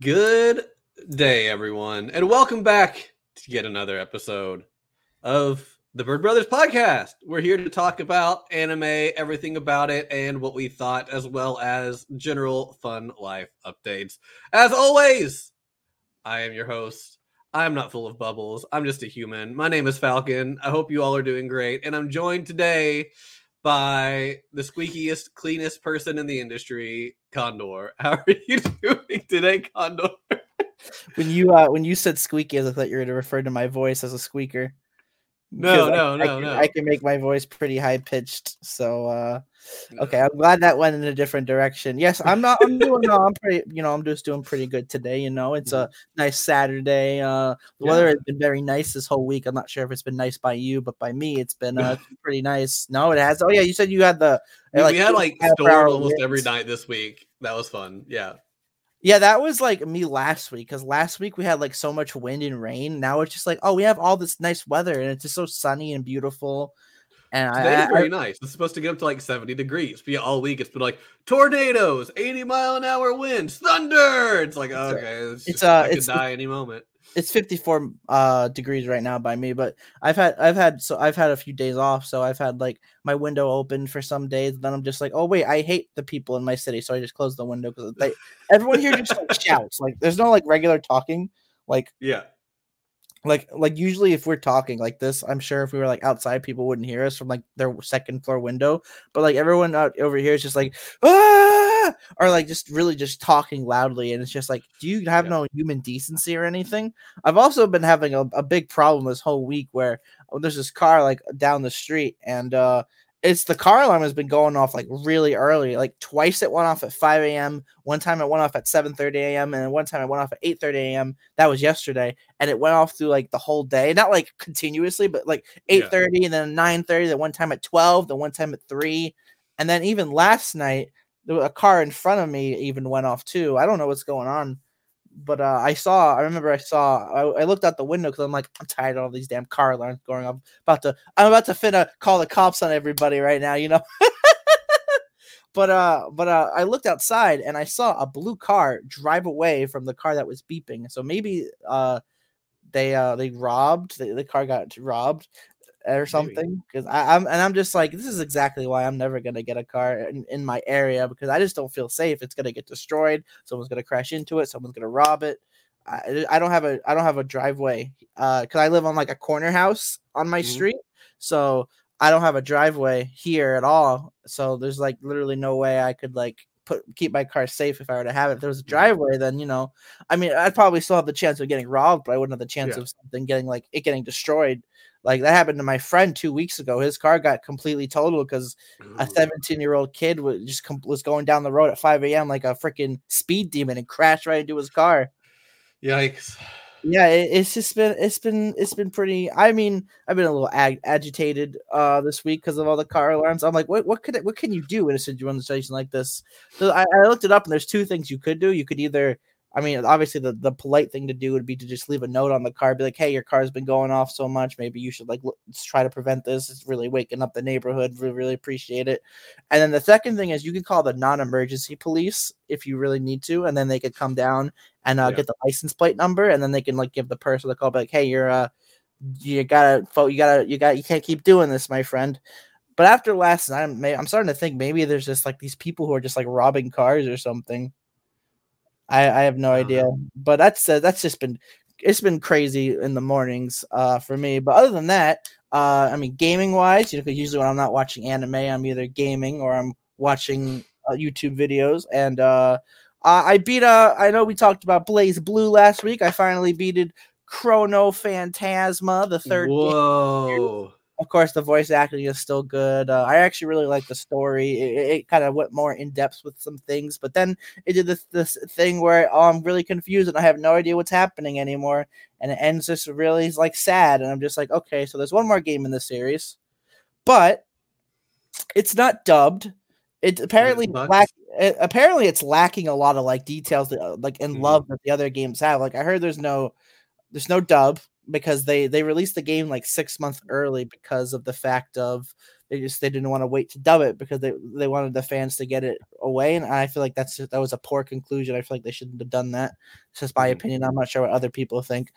Good day, everyone, and welcome back to yet another episode of the Bird Brothers Podcast. We're here to talk about anime, everything about it, and what we thought, as well as general fun life updates. As always, I am your host. I'm not full of bubbles. I'm just a human. My name is Falcon. I hope you all are doing great, and I'm joined today by the squeakiest, cleanest person in the industry, Condor. How are you doing today, Condor? When you said squeaky, I thought you were to refer to my voice as a squeaker. No. I can make my voice pretty high pitched. So okay, I'm glad that went in a different direction. Yes, I'm just doing pretty good today. It's a nice Saturday. The weather has been very nice this whole week. I'm not sure if it's been nice by you, but by me, it's been pretty nice. No, it has. Oh yeah, you said you had we had storm almost every night this week. That was fun. Yeah. Yeah, that was like me last week, because last week we had like so much wind and rain. Now it's just like, oh, we have all this nice weather and it's just so sunny and beautiful. And it's very nice. It's supposed to get up to like 70 degrees. But yeah, all week it's been like tornadoes, 80 mile an hour winds, thunder. It's like, okay, I could die any moment. It's 54 degrees right now by me, but I've had a few days off, so I've had like my window open for some days. Then I'm just like, oh wait, I hate the people in my city, so I just close the window because everyone here just like, shouts. Like there's no like regular talking. Like yeah, like usually if we're talking like this, I'm sure if we were like outside, people wouldn't hear us from like their second floor window. But like everyone out over here is just like or like just really just talking loudly, and it's just like, do you have no human decency or anything? I've also been having a big problem this whole week where there's this car like down the street, and it's the car alarm has been going off like really early. Like twice it went off at 5 a.m. One time it went off at 7:30 a.m. and one time it went off at 8:30 a.m. That was yesterday, and it went off through like the whole day, not like continuously, but like 8:30 and then 9:30. Then one time at 12, then one time at 3, and then even last night, a car in front of me even went off too. I don't know what's going on, but I looked out the window because I'm like, I'm tired of all these damn car alarms going off. I'm about to finna call the cops on everybody right now, But I looked outside and I saw a blue car drive away from the car that was beeping. So maybe they robbed the car got robbed or something, because I'm just like, this is exactly why I'm never gonna get a car in my area, because I just don't feel safe. It's gonna get destroyed. Someone's gonna crash into it. Someone's gonna rob it. I don't have a driveway because I live on like a corner house on my street, so I don't have a driveway here at all. So there's like literally no way I could like keep my car safe if I were to have it. If there was a driveway, then I'd probably still have the chance of getting robbed, but I wouldn't have the chance of something getting like it getting destroyed. Like that happened to my friend 2 weeks ago. His car got completely totaled because a 17-year-old kid was going down the road at 5 a.m. like a freaking speed demon and crashed right into his car. Yikes! Yeah, it's been pretty. I mean, I've been a little agitated this week because of all the car alarms. I'm like, what can you do in a situation like this? So I looked it up, and there's two things you could do. You could either, I mean, obviously the polite thing to do would be to just leave a note on the car, be like, hey, your car's been going off so much. Maybe you should like try to prevent this. It's really waking up the neighborhood. We really appreciate it. And then the second thing is you can call the non-emergency police if you really need to. And then they could come down and get the license plate number. And then they can like give the person the call, be like, hey, you can't keep doing this, my friend. But after last night, I'm starting to think maybe there's just like these people who are just like robbing cars or something. I have no idea, but that's just been, it's been crazy in the mornings for me. But other than that, I mean, gaming wise, because usually when I'm not watching anime, I'm either gaming or I'm watching YouTube videos. And I beat I know we talked about BlazBlue last week. I finally beat Chrono Phantasma, the third. Whoa. Game. Of course, the voice acting is still good. I actually really like the story. It kind of went more in depth with some things, but then it did this thing where I'm really confused and I have no idea what's happening anymore. And it ends just really like sad. And I'm just like, okay, so there's one more game in the series, but it's not dubbed. It's apparently it's lacking a lot of like details that, like in love that the other games have. Like I heard there's no dub. Because they released the game like 6 months early because of the fact of They didn't want to wait to dub it because they wanted the fans to get it away, and I feel like that was a poor conclusion. I feel like they shouldn't have done that. It's just my opinion. I'm not sure what other people think.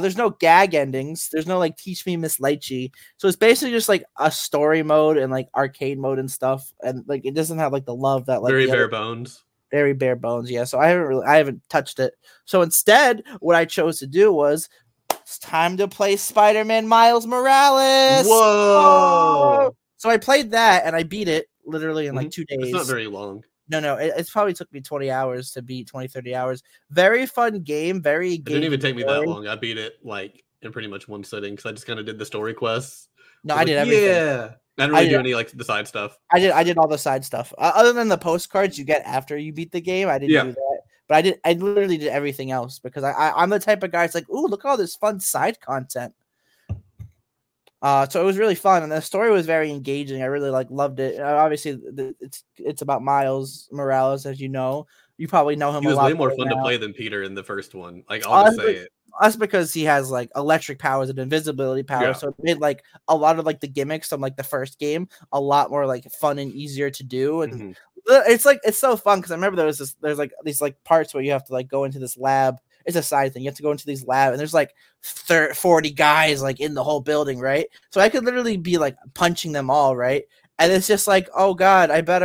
There's no gag endings. There's no like teach me Miss Lychee. So it's basically just like a story mode and like arcade mode and stuff, and like it doesn't have like the love that like very bare bones. Very bare bones. Yeah. So I haven't touched it. So instead, what I chose to do was. It's time to play Spider-Man Miles Morales. Whoa! Oh. So I played that and I beat it literally in like 2 days. It's not very long. No. It probably took me 20 hours to beat, 20, 30 hours. Very fun game. It didn't even take me that long. I beat it like in pretty much one sitting because I just kind of did the story quests. No, I did everything. Yeah. I didn't really do any like the side stuff. I did all the side stuff. Other than the postcards you get after you beat the game, I didn't do that. But I literally did everything else because I'm the type of guy that's like, ooh, look at all this fun side content. So it was really fun, and the story was very engaging. I really loved it. Obviously, it's about Miles Morales, as you know. You probably know him. He was way more fun to play than Peter in the first one. Like I'll just say it. Us because he has like electric powers and invisibility powers, so it made like a lot of like the gimmicks from like the first game a lot more like fun and easier to do, and it's like it's so fun because I remember there's like these like parts where you have to like go into this lab. It's a side thing. You have to go into these lab, and there's like 40 guys like in the whole building, right? So I could literally be like punching them all, right? And it's just like, oh god, I bet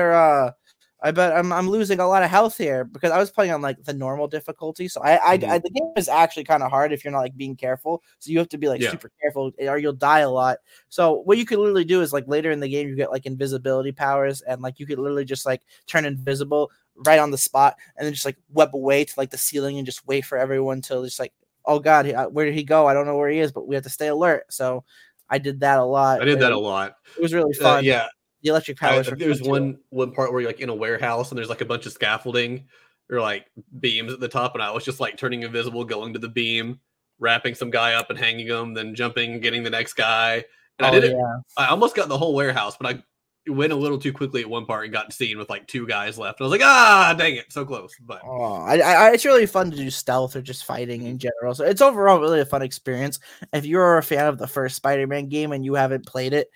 I'm losing a lot of health here because I was playing on like the normal difficulty. So I the game is actually kind of hard if you're not like being careful. So you have to be like super careful or you'll die a lot. So what you could literally do is like later in the game, you get like invisibility powers and like you could literally just like turn invisible right on the spot and then just like web away to like the ceiling and just wait for everyone to just like, oh God, where did he go? I don't know where he is, but we have to stay alert. So I did that a lot. It was really fun. Yeah. The electric powers. There's one part where you're like in a warehouse and there's like a bunch of scaffolding or like beams at the top, and I was just like turning invisible, going to the beam, wrapping some guy up and hanging him, then jumping, getting the next guy. And I almost got the whole warehouse, but I went a little too quickly at one part and got seen with like 2 guys left. And I was like, ah, dang it, so close. But it's really fun to do stealth or just fighting in general. So it's overall really a fun experience. If you're a fan of the first Spider-Man game and you haven't played it,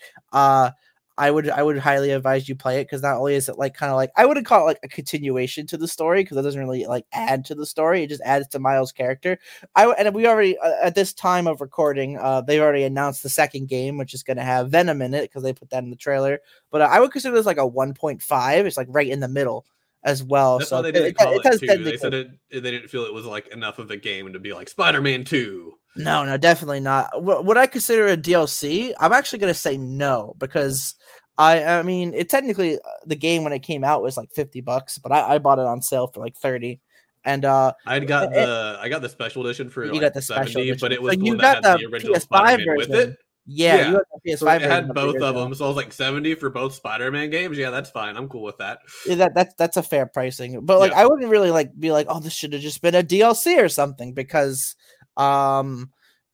I would highly advise you play it because not only is it like kind of like I wouldn't call it like a continuation to the story because it doesn't really like add to the story. It just adds to Miles' character. And we already at this time of recording, they've already announced the second game, which is going to have Venom in it because they put that in the trailer. But I would consider this like a 1.5. It's like right in the middle as well. That's so they didn't call it two. They said they didn't feel it was like enough of a game to be like Spider-Man 2. No, definitely not. Would I consider a DLC? I'm actually going to say no because I mean, it technically the game when it came out was like $50, but I bought it on sale for like $30. And I got the special edition for like $70, but it was the one that had the original Spider-Man with it. Yeah, you so it had both of them, so I was like $70 for both Spider-Man games. Yeah, that's fine. I'm cool with that. Yeah, that's a fair pricing, but like I wouldn't really like be like, oh, this should have just been a DLC or something because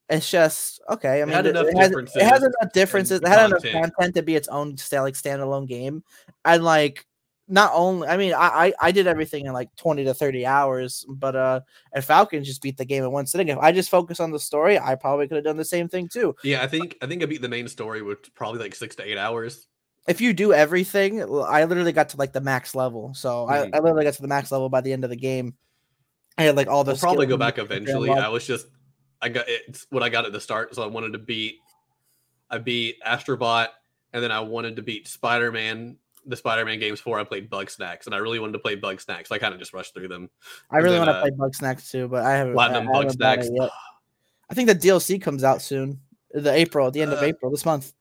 it's just okay. I mean, it has enough differences. It had enough content to be its own like standalone game, and like not only. I mean, I did everything in like 20 to 30 hours, but and Falcon just beat the game in one sitting. If I just focus on the story, I probably could have done the same thing too. Yeah, I think I beat the main story with probably like 6 to 8 hours. If you do everything, I literally got to like the max level. So I literally got to the max level by the end of the game. I had like all the. We'll probably go back eventually. It's what I got at the start, so I beat Astrobot, and then I wanted to beat Spider-Man. The Spider-Man games before I played Bugsnax, and I really wanted to play Bugsnax. So I kind of just rushed through them. I really want to play Bugsnax too, but I haven't. Platinum Bugsnax. I think the DLC comes out soon. At the end of April this month.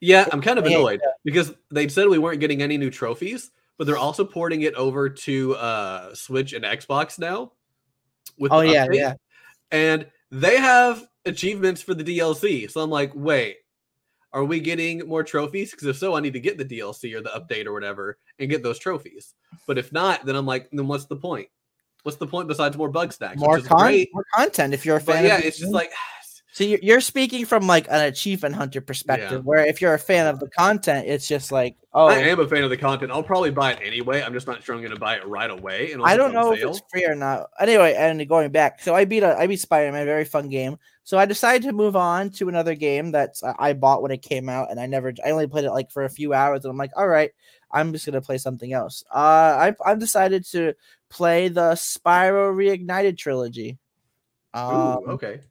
Yeah, I'm kind of annoyed because they said we weren't getting any new trophies, but they're also porting it over to Switch and Xbox now. And they have achievements for the DLC. So I'm like, wait, are we getting more trophies? Because if so, I need to get the DLC or the update or whatever and get those trophies. But if not, then I'm like, then what's the point? What's the point besides more bug stacks? More content if you're a fan. But yeah, it's just like So you're speaking from like an achievement hunter perspective, where if you're a fan of the content, it's just like, oh, I am a fan of the content. I'll probably buy it anyway. I'm just not sure I'm going to buy it right away. I don't know if it's free or not. Anyway, and going back, so I beat Spider-Man, very fun game. So I decided to move on to another game that I bought when it came out, and I only played it like for a few hours, and I'm like, all right, I'm just going to play something else. I've decided to play the Spyro Reignited trilogy. Ooh, okay.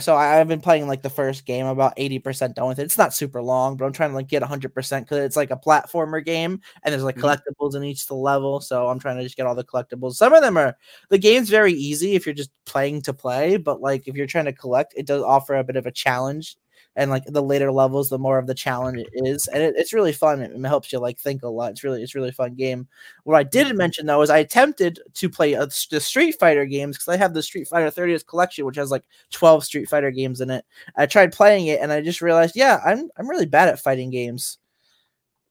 So I've been playing like the first game, about 80% done with it. It's not super long, but I'm trying to like get 100% because it's like a platformer game and there's like collectibles in each level. So I'm trying to just get all the collectibles. Some of them the game's very easy if you're just playing to play, but like if you're trying to collect, it does offer a bit of a challenge. And like the later levels, the more of the challenge it is, and it's really fun. It helps you like think a lot. It's really fun game. What I didn't mention though is I attempted to play the Street Fighter games because I have the Street Fighter 30th Collection, which has like 12 Street Fighter games in it. I tried playing it and I just realized, I'm really bad at fighting games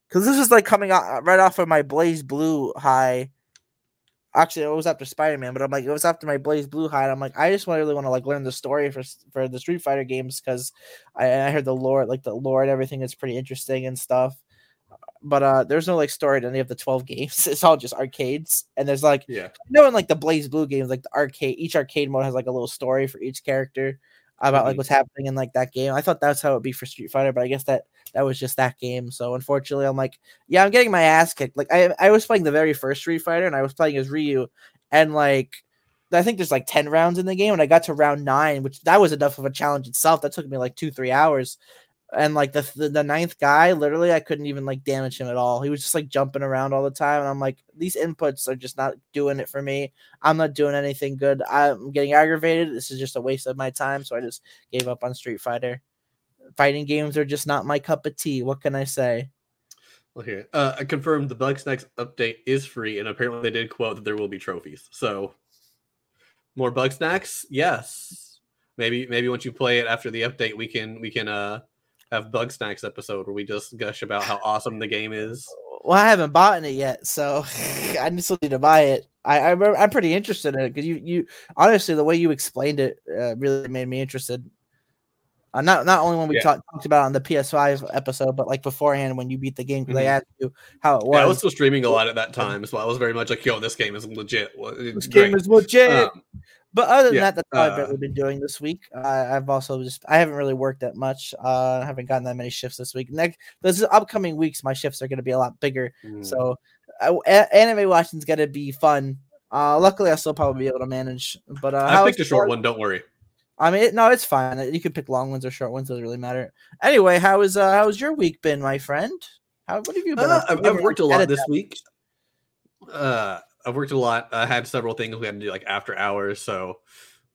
because this is like coming out right off of my BlazBlue high. Actually, it was after Spider-Man, but I'm like, it was after my BlazBlue high. And I'm like, I just really want to like learn the story for the Street Fighter games because I heard the lore and everything is pretty interesting and stuff. But there's no like story to any of the 12 games. It's all just arcades. And there's like, in like the BlazBlue games, like the arcade, each arcade mode has like a little story for each character about like what's happening in like that game. I thought that's how it'd be for Street Fighter, but I guess that was just that game. So unfortunately, I'm like, I'm getting my ass kicked. Like I was playing the very first Street Fighter, and I was playing as Ryu, and like I think there's like 10 rounds in the game, and I got to round 9, which that was enough of a challenge itself. That took me like 2-3 hours, and like the ninth guy, literally, I couldn't even like damage him at all. He was just like jumping around all the time, and I'm like, these inputs are just not doing it for me. I'm not doing anything good. I'm getting aggravated. This is just a waste of my time. So I just gave up on Street Fighter. Fighting games are just not my cup of tea. What can I say? Well, here, I confirmed the Bugsnax update is free, and apparently they did quote that there will be trophies. So, more Bugsnax? Yes. Maybe once you play it after the update, we can have Bugsnax episode where we just gush about how awesome the game is. Well, I haven't bought it yet, so I still need to buy it. I'm pretty interested in it because you honestly, the way you explained it really made me interested. Not only when we talked about it on the PS5 episode, but like beforehand when you beat the game, because I asked you how it was. Yeah, I was still streaming a lot at that time, so I was very much like, "Yo, this game is legit. This game is legit." But other than that, that's all I've really been doing this week. I haven't really worked that much. I haven't gotten that many shifts this week. This upcoming weeks, my shifts are going to be a lot bigger. So anime watching is going to be fun. Luckily, I'll still probably be able to manage. But I picked a short one. Don't worry. I mean, it's fine. You can pick long ones or short ones. It doesn't really matter. Anyway, how's your week been, my friend? What have you been? I've worked a lot this week. I've worked a lot. I had several things we had to do, like after hours. So,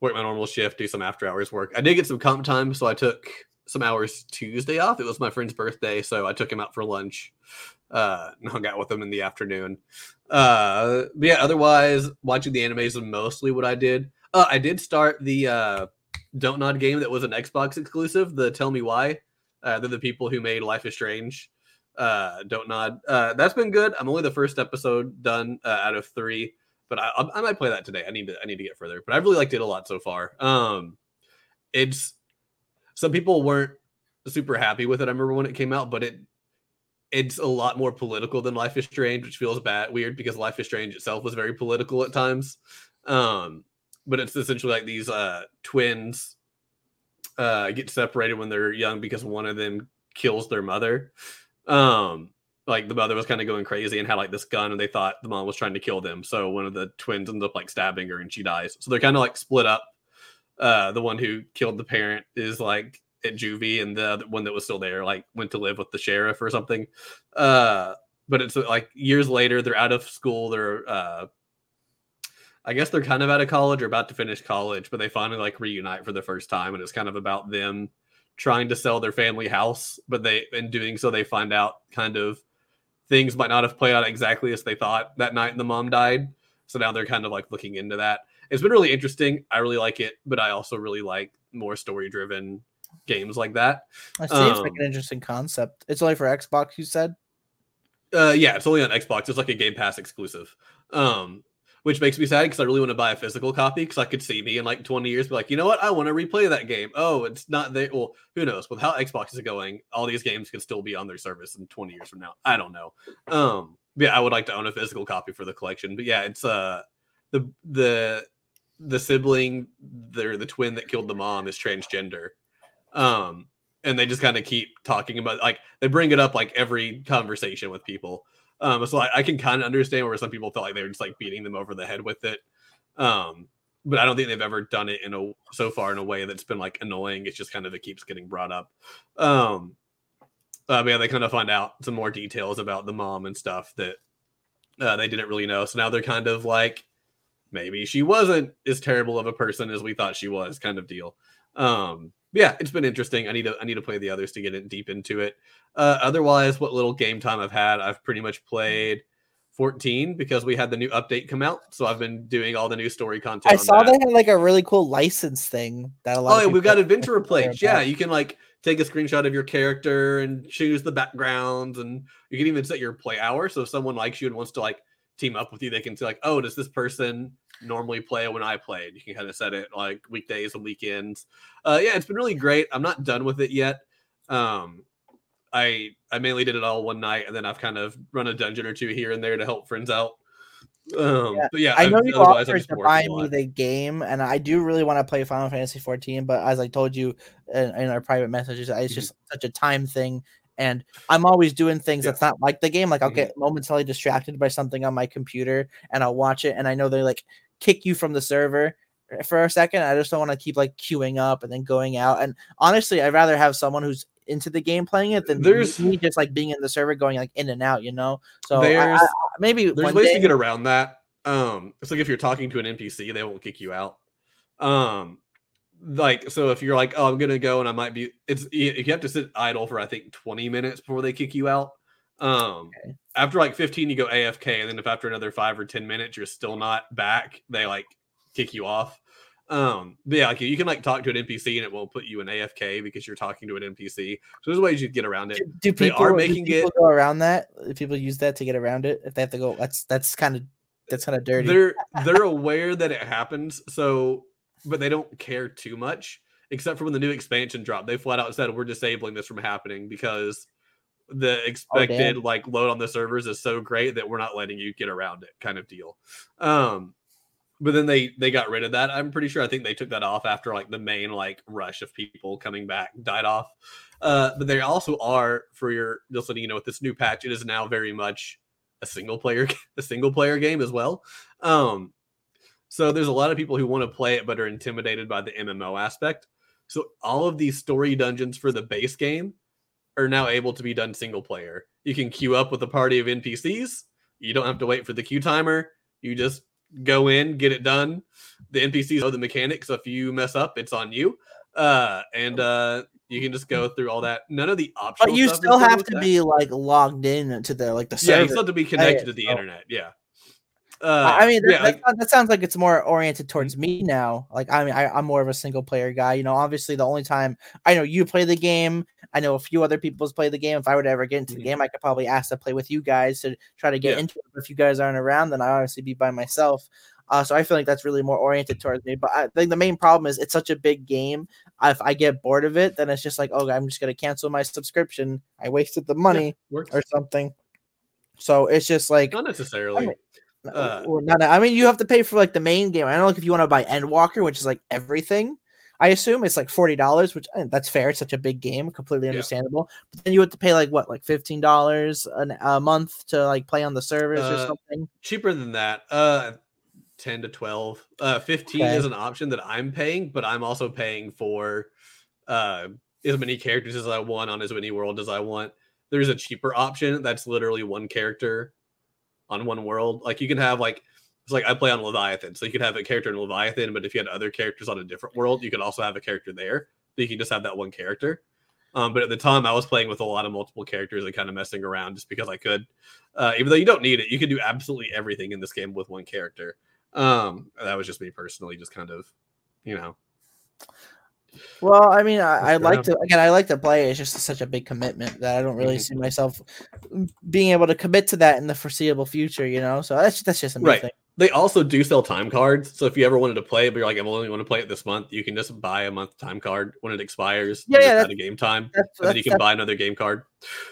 work my normal shift, do some after hours work. I did get some comp time, so I took some hours Tuesday off. It was my friend's birthday, so I took him out for lunch. And hung out with them in the afternoon. But yeah, otherwise, watching the animes is mostly what I did. I did start the Don't Nod game that was an Xbox exclusive, the Tell Me Why. They're the people who made Life is Strange. Don't Nod. That's been good. I'm only the first episode done out of 3, but I might play that today. I need to get further, but I really liked it a lot so far. It's some people weren't super happy with it. I remember when it came out, but it's a lot more political than Life is Strange, which feels weird because Life is Strange itself was very political at times. But it's essentially like these twins get separated when they're young because one of them kills their mother. Like the mother was kind of going crazy and had like this gun, and they thought the mom was trying to kill them. So one of the twins ends up like stabbing her, and she dies. So they're kind of like split up. The one who killed the parent is like at juvie, and the other one that was still there like went to live with the sheriff or something. But it's like years later, they're out of school. They're I guess they're kind of out of college or about to finish college, but they finally like reunite for the first time. And it's kind of about them trying to sell their family house, but in doing so, they find out kind of things might not have played out exactly as they thought that night. And the mom died. So now they're kind of like looking into that. It's been really interesting. I really like it, but I also really like more story driven games like that. It seems like an interesting concept. It's only for Xbox, you said? Yeah, it's only on Xbox. It's like a Game Pass exclusive. which makes me sad because I really want to buy a physical copy because I could see me in like 20 years be like, you know what? I want to replay that game. Oh, it's not there. Well, who knows? With how Xbox is going, all these games could still be on their service in 20 years from now. I don't know. Yeah, I would like to own a physical copy for the collection. But yeah, it's the sibling, the twin that killed the mom is transgender. And they just kind of keep talking about, like, they bring it up like every conversation with people. So I can kind of understand where some people felt like they were just like beating them over the head with it. But I don't think they've ever done it so far in a way that's been like annoying. It's just kind of, it keeps getting brought up. But yeah, they kind of find out some more details about the mom and stuff that they didn't really know. So now they're kind of like, maybe she wasn't as terrible of a person as we thought she was, kind of deal. Yeah, it's been interesting. I need to play the others to get it deep into it. Otherwise, what little game time I've had, I've pretty much played 14 because we had the new update come out. So I've been doing all the new story content. I saw they had like a really cool license thing that allowed. Oh, we've got Adventurer Plates. Yeah, you can like take a screenshot of your character and choose the backgrounds, and you can even set your play hour. So if someone likes you and wants to like team up with you, they can see like, oh, does this person normally play when I played? You can kind of set it like weekdays and weekends. Yeah, it's been really great. I'm not done with it yet. I mainly did it all one night, and then I've kind of run a dungeon or two here and there to help friends out. But yeah, I know you offered to buy me the game, and I do really want to play Final Fantasy 14, but as I told you in our private messages, it's just such a time thing. And I'm always doing things that's not like the game. Like I'll get momentarily distracted by something on my computer and I'll watch it. And I know they like kick you from the server for a second. I just don't want to keep like queuing up and then going out. And honestly, I'd rather have someone who's into the game playing it than me just like being in the server going like in and out, you know? So there's ways to get around that. It's like if you're talking to an NPC, they won't kick you out. Like, so if you're like, oh, I'm gonna go, and I might be, you have to sit idle for I think 20 minutes before they kick you out. Okay. After like 15, you go AFK, and then if after another 5 or 10 minutes you're still not back, they like kick you off. But yeah, like you can like talk to an NPC and it won't put you in AFK because you're talking to an NPC. So there's ways you can get around it. Do people go around that? Do people use that to get around it? If they have to go, that's kind of dirty. They're aware that it happens, so. But they don't care too much, except for when the new expansion dropped. They flat out said, we're disabling this from happening because the expected load on the servers is so great that we're not letting you get around it, kind of deal. But then they got rid of that. I'm pretty sure. I think they took that off after like the main like rush of people coming back died off. But they also are, for your just letting you know, with this new patch, it is now very much a single player game as well. So there's a lot of people who want to play it but are intimidated by the MMO aspect. So all of these story dungeons for the base game are now able to be done single player. You can queue up with a party of NPCs. You don't have to wait for the queue timer. You just go in, get it done. The NPCs know the mechanics. So if you mess up, it's on you. You can just go through all that. None of the optional. But you still have to be like logged in to the server. Yeah, you still have to be connected to the internet. Yeah. That sounds like it's more oriented towards me now. Like, I mean, I'm more of a single player guy. You know, obviously the only time I know you play the game, I know a few other people's play the game. If I were to ever get into the game, I could probably ask to play with you guys to try to get into it. But if you guys aren't around, then I'd obviously be by myself. So I feel like that's really more oriented towards me. But I think the main problem is it's such a big game. If I get bored of it, then it's just like, oh, I'm just going to cancel my subscription. I wasted the money or something. So it's just like... Not necessarily. You have to pay for like the main game. I know, like if you want to buy Endwalker, which is like everything, I assume it's like $40, which that's fair. It's such a big game, completely understandable. Yeah. But then you have to pay like $15 a month to like play on the servers or something. Cheaper than that, 10 to 12. 15 is an option that I'm paying, but I'm also paying for as many characters as I want on as many worlds as I want. There's a cheaper option that's literally one character on one world. Like you can have like, it's like I play on Leviathan, so you could have a character in Leviathan, but if you had other characters on a different world, you could also have a character there. So you can just have that one character. But at the time I was playing with a lot of multiple characters and kind of messing around just because I could. Even though you don't need it, you can do absolutely everything in this game with one character. That was just me personally, just kind of, you know. Well, I mean, I like to play. It's just such a big commitment that I don't really see myself being able to commit to that in the foreseeable future, you know? So that's just a big thing. They also do sell time cards. So if you ever wanted to play it, but you're like, I only want to play it this month, you can just buy a month time card when it expires. Yeah, yeah, out of game time. And then you can buy another game card.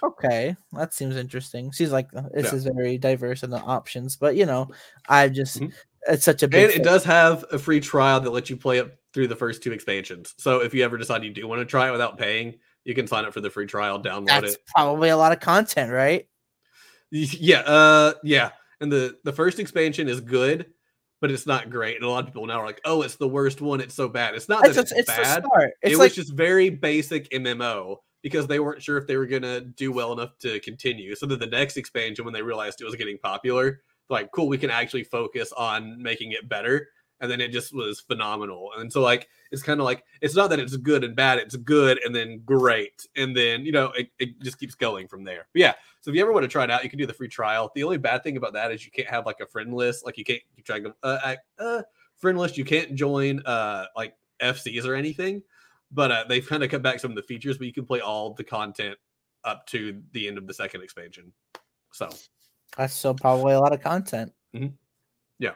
Okay. That seems interesting. She's like, this is very diverse in the options. But, you know, I just, it's such a big And thing. It does have a free trial that lets you play it through the first 2 expansions. So if you ever decide you do want to try it without paying, you can sign up for the free trial, download That's probably a lot of content, right? Yeah. Yeah. And the first expansion is good, but it's not great. And a lot of people now are like, oh, it's the worst one. It's so bad. It's not that it's bad. It was just very basic MMO because they weren't sure if they were going to do well enough to continue. So then the next expansion, when they realized it was getting popular, like, cool, we can actually focus on making it better. And then it just was phenomenal. And so, like, it's kind of like, it's not that it's good and bad. It's good and then great. And then, you know, it just keeps going from there. But yeah. So if you ever want to try it out, you can do the free trial. The only bad thing about that is you can't have like a friend list. Like you can't keep track of friend list. You can't join like FCs or anything. But they've kind of cut back some of the features, but you can play all the content up to the end of the second expansion. So that's still probably a lot of content. Mm-hmm. Yeah.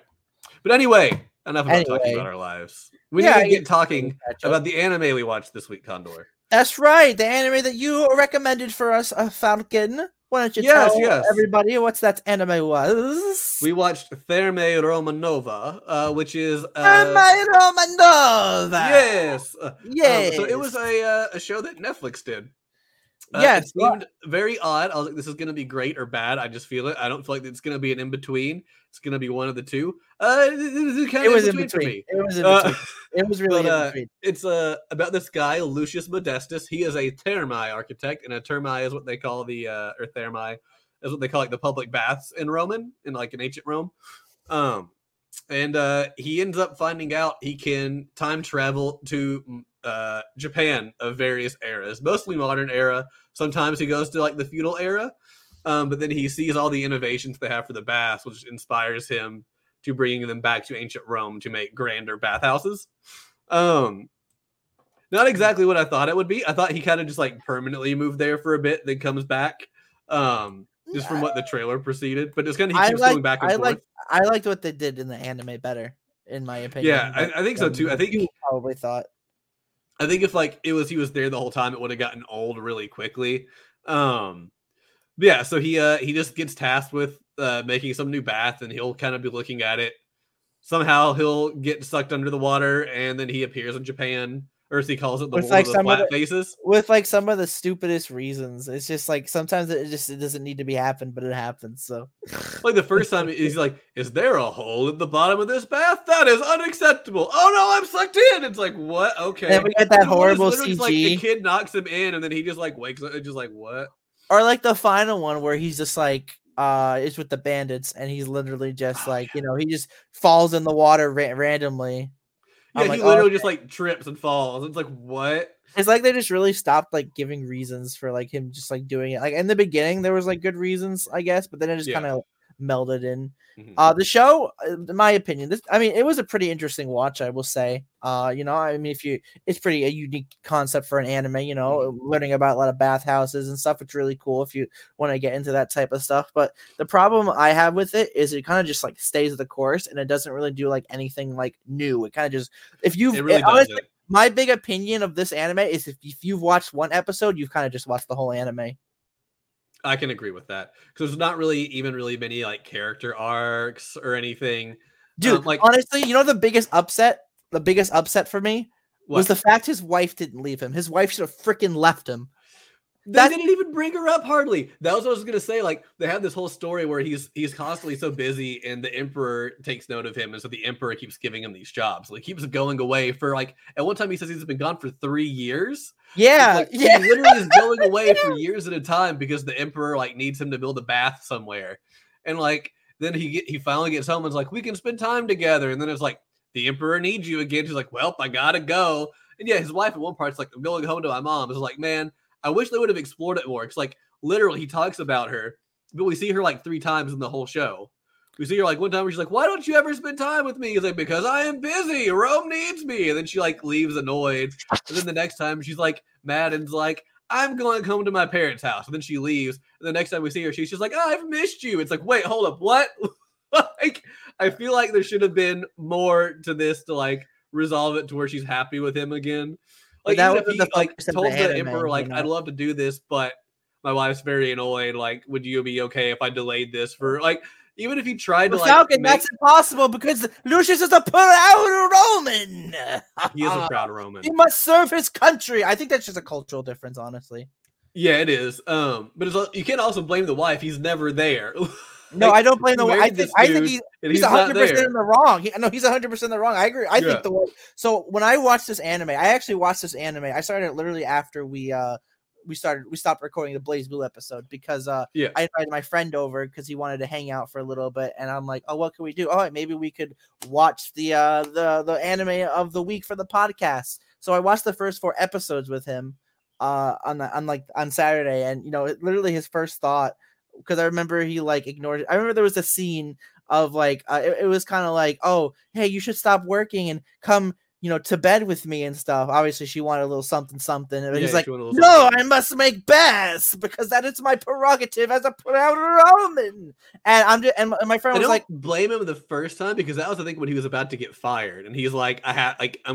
But anyway. Enough about talking about our lives. We need to get talking about the anime we watched this week, Condor. That's right. The anime that you recommended for us, Falcon. Why don't you tell everybody what that anime was? We watched Thermae Romae, which is... Thermae Romae! Yes! Yes! So it was a show that Netflix did. Yes. It seemed very odd. I was like, this is going to be great or bad. I just feel it. I don't feel like it's going to be an in-between. It's going to be one of the two. It was in between. It was in between. It was really in between. It's about this guy, Lucius Modestus. He is a Thermae architect, and a Thermae is what they call the public baths in Roman, in like in ancient Rome. And he ends up finding out he can time travel to Japan of various eras, mostly modern era. Sometimes he goes to like the feudal era, but then he sees all the innovations they have for the baths, which inspires him to bringing them back to ancient Rome to make grander bathhouses. Not exactly what I thought it would be. I thought he kind of just like permanently moved there for a bit, then comes back. Just from what the trailer preceded, but it's kind of he keeps going back and forth. I liked what they did in the anime better, in my opinion. Yeah, I think so too. I think you probably thought. I think if like he was there the whole time, it would have gotten old really quickly. So he just gets tasked with making some new bath, and he'll kind of be looking at it. Somehow he'll get sucked under the water, and then he appears in Japan, or as he calls it, the world of flat faces. With like some of the stupidest reasons. It's just like sometimes it doesn't need to be happened, but it happens. So like the first time he's like, "Is there a hole at the bottom of this bath? That is unacceptable. Oh no, I'm sucked in." It's like, what? Okay. Then we get that horrible CG. Like the kid knocks him in, and then he just like wakes up and just like, what? Or like the final one where he's just like, it's with the bandits, and he's literally just he just falls in the water randomly. Yeah, I'm just like trips and falls. It's like, what? It's like they just really stopped like giving reasons for like him just like doing it. Like in the beginning, there was like good reasons, I guess, but then it just kind of melded in. Mm-hmm. The show, in my opinion, it was a pretty interesting watch, I will say. It's pretty a unique concept for an anime. You know, learning about a lot of bathhouses and stuff. It's really cool if you want to get into that type of stuff. But the problem I have with it is it kind of just like stays the course, and it doesn't really do like anything like new. It kind of just my big opinion of this anime is if you've watched one episode, you've kind of just watched the whole anime. I can agree with that because there's not really even really many like character arcs or anything. Dude, honestly, you know the biggest upset for me was the fact his wife didn't leave him. His wife should have freaking left him. They didn't even bring her up hardly. That was what I was gonna say. Like they have this whole story where he's constantly so busy, and the emperor takes note of him, and so the emperor keeps giving him these jobs. Like he keeps going away for like at one time he says he's been gone for 3 years. Yeah, he literally is going away for years at a time because the emperor like needs him to build a bath somewhere, and like then he finally gets home and's like, we can spend time together, and then it's like the emperor needs you again. She's like, well, I gotta go, and his wife at one part's like, I'm going home to my mom. It's like, man. I wish they would have explored it more. It's like literally he talks about her, but we see her like 3 times in the whole show. We see her like one time where she's like, why don't you ever spend time with me? He's like, because I am busy. Rome needs me. And then she like leaves annoyed. And then the next time she's like mad and's like, I'm going home to my parents' house. And then she leaves. And the next time we see her, she's just like, oh, I've missed you. It's like, wait, hold up. What? Like I feel like there should have been more to this to like resolve it to where she's happy with him again. Like that was the like told the emperor, like, you know? I'd love to do this, but my wife's very annoyed. Like, would you be okay if I delayed this for like? Even if he tried to, Falcon, like, that's impossible because Lucius is a proud Roman. He is a proud Roman. He must serve his country. I think that's just a cultural difference, honestly. Yeah, it is. But it's, you can't also blame the wife. He's never there. No, I don't blame the wife. I think he's 100% in the wrong. He's 100% in the wrong. I agree. I think the wife. So when I watched this anime, I started it literally after we stopped recording the BlazBlue episode because I invited my friend over because he wanted to hang out for a little bit, and I'm like, oh, what can we do? Oh, maybe we could watch the anime of the week for the podcast. So I watched the first 4 episodes with him on Saturday, and literally his first thought, because I remember he like ignored it. I remember there was a scene of like it was kind of like, oh, hey, you should stop working and come to bed with me and stuff. Obviously, she wanted a little something. And he's like, no, something. I must make baths because that is my prerogative as a proud Roman. And I'm just, and my friend was like, blame him the first time because that was, I think, when he was about to get fired. And he's like, I'm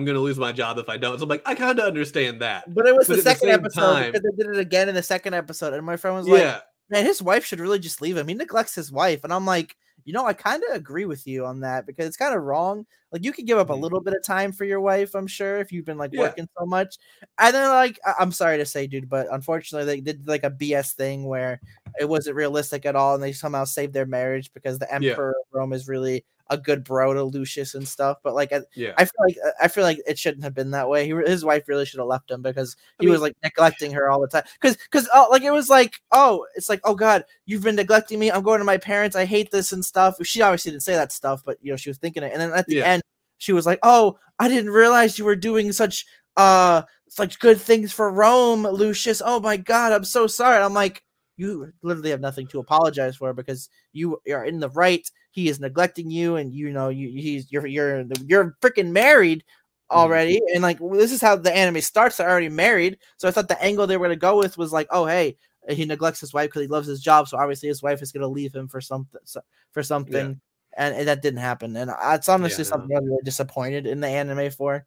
going to lose my job if I don't. So I'm like, I kind of understand that. But it was the second episode because they did it again in the second episode. And my friend was like, man, his wife should really just leave him. He neglects his wife. And I'm like, I kind of agree with you on that because it's kind of wrong. Like, you could give up a little bit of time for your wife, I'm sure, if you've been like working so much. And then, like, I'm sorry to say, dude, but unfortunately, they did like a BS thing where it wasn't realistic at all, and they somehow saved their marriage because the Emperor of Rome is really a good bro to Lucius and stuff. But like, I feel like it shouldn't have been that way. His wife really should have left him because he was like neglecting her all the time. Because like it was like, oh, it's like, oh God, you've been neglecting me. I'm going to my parents. I hate this and stuff. She obviously didn't say that stuff, but she was thinking it. And then at the end, she was like, oh, I didn't realize you were doing such good things for Rome, Lucius. Oh my God, I'm so sorry. And I'm like, you literally have nothing to apologize for because you are in the right. He is neglecting you, and you're freaking married already. And like, this is how the anime starts. They're already married. So I thought the angle they were going to go with was like, oh, hey, he neglects his wife because he loves his job. So obviously his wife is going to leave him for something. Yeah. And that didn't happen. And it's honestly something I'm really disappointed in the anime for.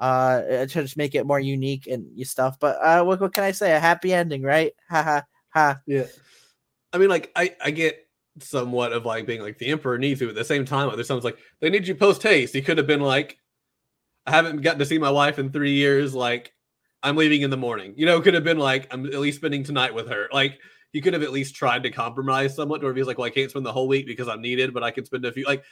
To just make it more unique and stuff. But what can I say? A happy ending, right? Ha ha. Yeah, I mean, like, I get somewhat of like being like the emperor needs you, but at the same time, like, there's someone's like they need you post haste. He could have been like, I haven't gotten to see my wife in 3 years. Like, I'm leaving in the morning. Could have been like, I'm at least spending tonight with her. Like, he could have at least tried to compromise somewhat, or if he's like, well, I can't spend the whole week because I'm needed, but I can spend a few. Like,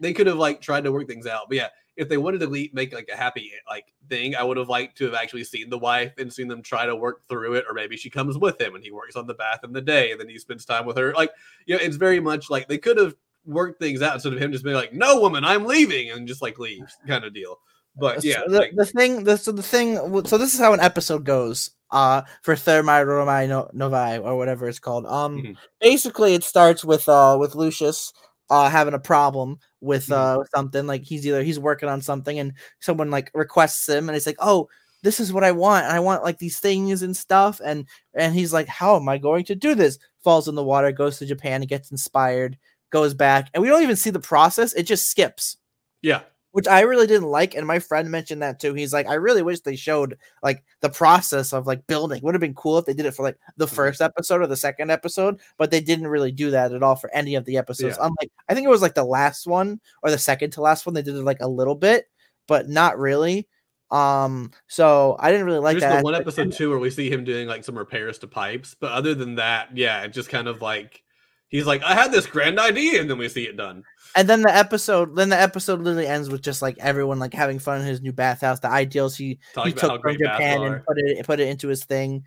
they could have like tried to work things out. But yeah, if they wanted to make like a happy like thing, I would have liked to have actually seen the wife and seen them try to work through it. Or maybe she comes with him and he works on the bath in the day and then he spends time with her. Like, it's very much like they could have worked things out instead of him just being like, no woman, I'm leaving, and just like leaves kind of deal. But yeah, so the thing, so this is how an episode goes for Thermae Romae Novae or whatever it's called. Basically it starts with Lucius having a problem with something, like he's working on something and someone like requests him and it's like, oh, this is what I want. And I want like these things and stuff. And he's like, how am I going to do this? Falls in the water, goes to Japan, gets inspired, goes back. And we don't even see the process. It just skips. Yeah. Which I really didn't like. And my friend mentioned that too. He's like, I really wish they showed like the process of like building. Would have been cool if they did it for like the first episode or the second episode, but they didn't really do that at all for any of the episodes. Yeah. I think it was like the last one or the second to last one. They did it like a little bit, but not really. So I didn't really like that. There's the one episode too where we see him doing like some repairs to pipes. But other than that, yeah, it just kind of like, he's like, I had this grand idea, and then we see it done. And then the episode literally ends with just like everyone like having fun in his new bathhouse. The ideals he took from Japan and put it into his thing.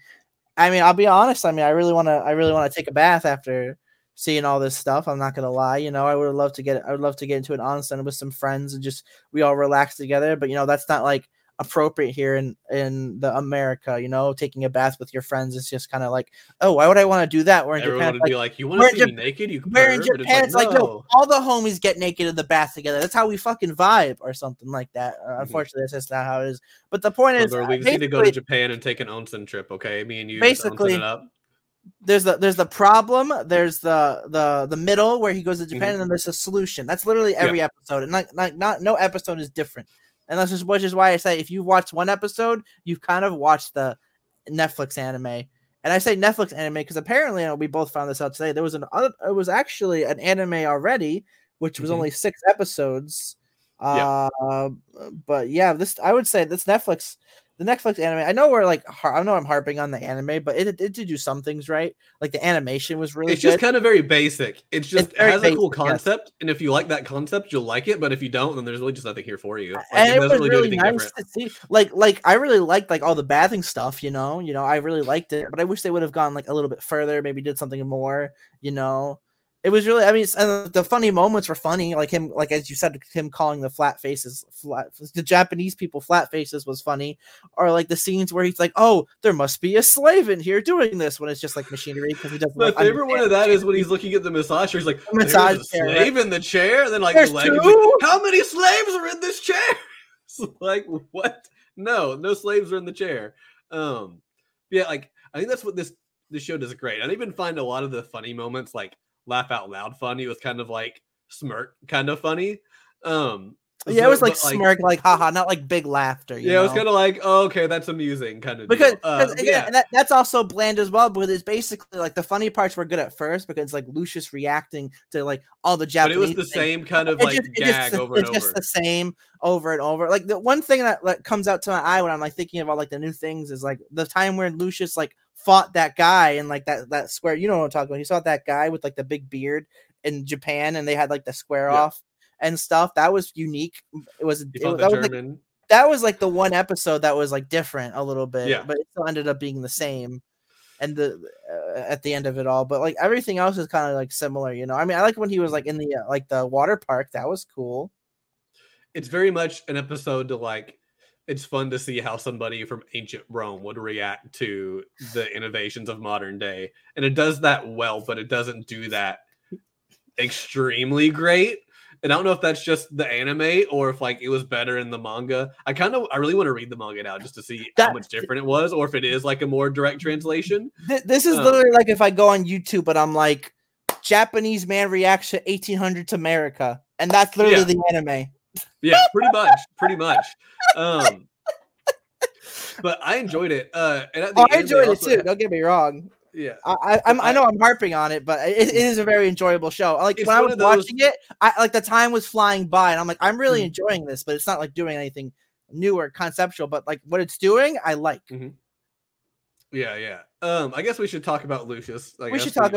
I mean, I'll be honest. I mean, I really want to take a bath after seeing all this stuff. I'm not gonna lie. I would love to get into an onsen with some friends and just we all relax together. But that's not like appropriate here in the America. Taking a bath with your friends is just kind of like, oh, why would I want to do that? We're in Japan. Everyone would be like, you want to see me naked? We're in Japan. It's like, no, all the homies get naked in the bath together. That's how we fucking vibe or something like that. Unfortunately, that's just not how it is. But the point is, we need to go to Japan and take an onsen trip, okay? Me and you, basically, onsen it up. there's the problem, there's the middle where he goes to Japan, and then there's a solution. That's literally every episode, and no episode is different. And that's just, which is why I say if you watch one episode, you've kind of watched the Netflix anime. And I say Netflix anime because apparently, and we both found this out today, there was it was actually an anime already, which was only 6 episodes. But yeah, I would say this Netflix. The Netflix anime, I know we're like, I know I'm harping on the anime, but it did do some things right. Like the animation was really good. Just kind of very basic. It has a cool concept, and if you like that concept, you'll like it. But if you don't, then there's really just nothing here for you. Like, and it was really nice to see. Like I really liked like all the bathing stuff. You know, I really liked it, but I wish they would have gone like a little bit further. Maybe did something more. You know, it was really. I mean, the funny moments were funny. Like him, like as you said, him calling the flat faces flat. The Japanese people flat faces was funny, or like the scenes where he's like, "Oh, there must be a slave in here doing this," when it's just like machinery because he doesn't. My favorite one of that is when he's looking at the massage chair. He's like, "There's a slave in the chair," and then like the leg. He's like, how many slaves are in this chair? It's like what? No slaves are in the chair. Yeah, like I think that's what this show does great. I even find a lot of the funny moments like. Laugh out loud funny. It was kind of like smirk kind of funny. It was like smirk, like haha, not like big laughter. You know? It was kind of like, oh, okay, that's amusing kind of because and that's also bland as well. But it's basically like the funny parts were good at first because it's like Lucius reacting to like all the Japanese. But it was the same kind of like gag over and over. It's just the same over and over. Like the one thing that like, comes out to my eye when I'm like thinking about like the new things is like the time where Lucius like. Fought that guy in like that square. You know what I'm talking about. He saw that guy with like the big beard in Japan, and they had like the square off and stuff. That was unique. That was like the one episode that was like different a little bit, but it still ended up being the same. And the at the end of it all, but like everything else is kind of like similar. You know, I mean, I like when he was like in the like the water park. That was cool. It's very much an episode to like. It's fun to see how somebody from ancient Rome would react to the innovations of modern day. And it does that well, but it doesn't do that extremely great. And I don't know if that's just the anime or if like it was better in the manga. I really want to read the manga now just to see how much different it was, or if it is like a more direct translation. This is literally like if I go on YouTube, but I'm like Japanese man reacts to 1800s America. And that's literally the anime. Yeah, pretty much. But I enjoyed it. I enjoyed it too. Don't get me wrong. Yeah, I know I'm harping on it, but it is a very enjoyable show. Like when I was watching it, like the time was flying by, and I'm like, I'm really enjoying this, but it's not like doing anything new or conceptual. But like what it's doing, I like. Mm-hmm. Yeah. I guess we should talk about Lucius. Lucius. Look,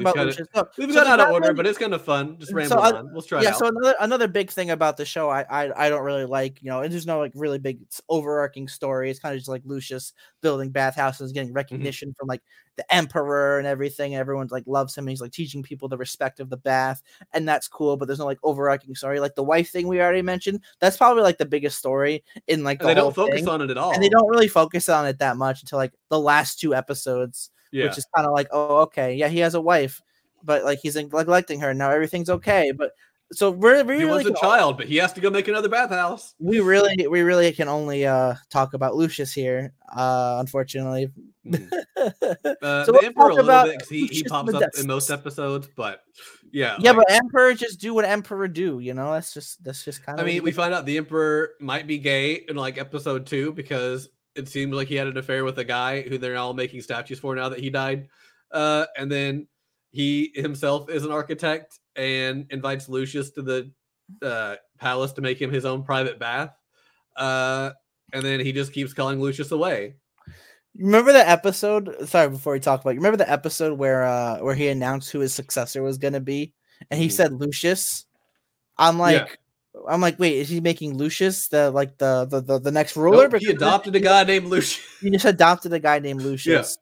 we've got out of order, but it's kind of fun. Just rambling on. We'll try it out. So another big thing about the show I don't really like, you know, and there's no like really big overarching story. It's kind of just like Lucius building bathhouses, getting recognition from like the emperor and everything. Everyone's like loves him. And he's like teaching people the respect of the bath, and that's cool, but there's no like overarching story. Like the wife thing we already mentioned, that's probably like the biggest story in like the whole thing. They don't focus on it at all. And they don't really focus on it that much until like the last 2 episodes. Yeah. Which is kind of like, oh, okay, yeah, he has a wife, but like he's neglecting her now. Everything's okay, but so he was a child, but he has to go make another bathhouse. We really can only talk about Lucius here, unfortunately. So the Emperor a little bit because he pops up in most episodes, but yeah, like, but Emperor just do what Emperor do, you know. That's just kind of. I mean, we find out the Emperor might be gay in like episode 2 because. It seemed like he had an affair with a guy who they're all making statues for now that he died. And then he himself is an architect and invites Lucius to the palace to make him his own private bath. And then he just keeps calling Lucius away. Remember the episode? Sorry, before we talk about it, remember the episode where he announced who his successor was going to be? And he said Lucius. I'm like... Yeah. I'm like, wait, is he making Lucius the next ruler? Nope, he adopted a guy named Lucius. He just adopted a guy named Lucius.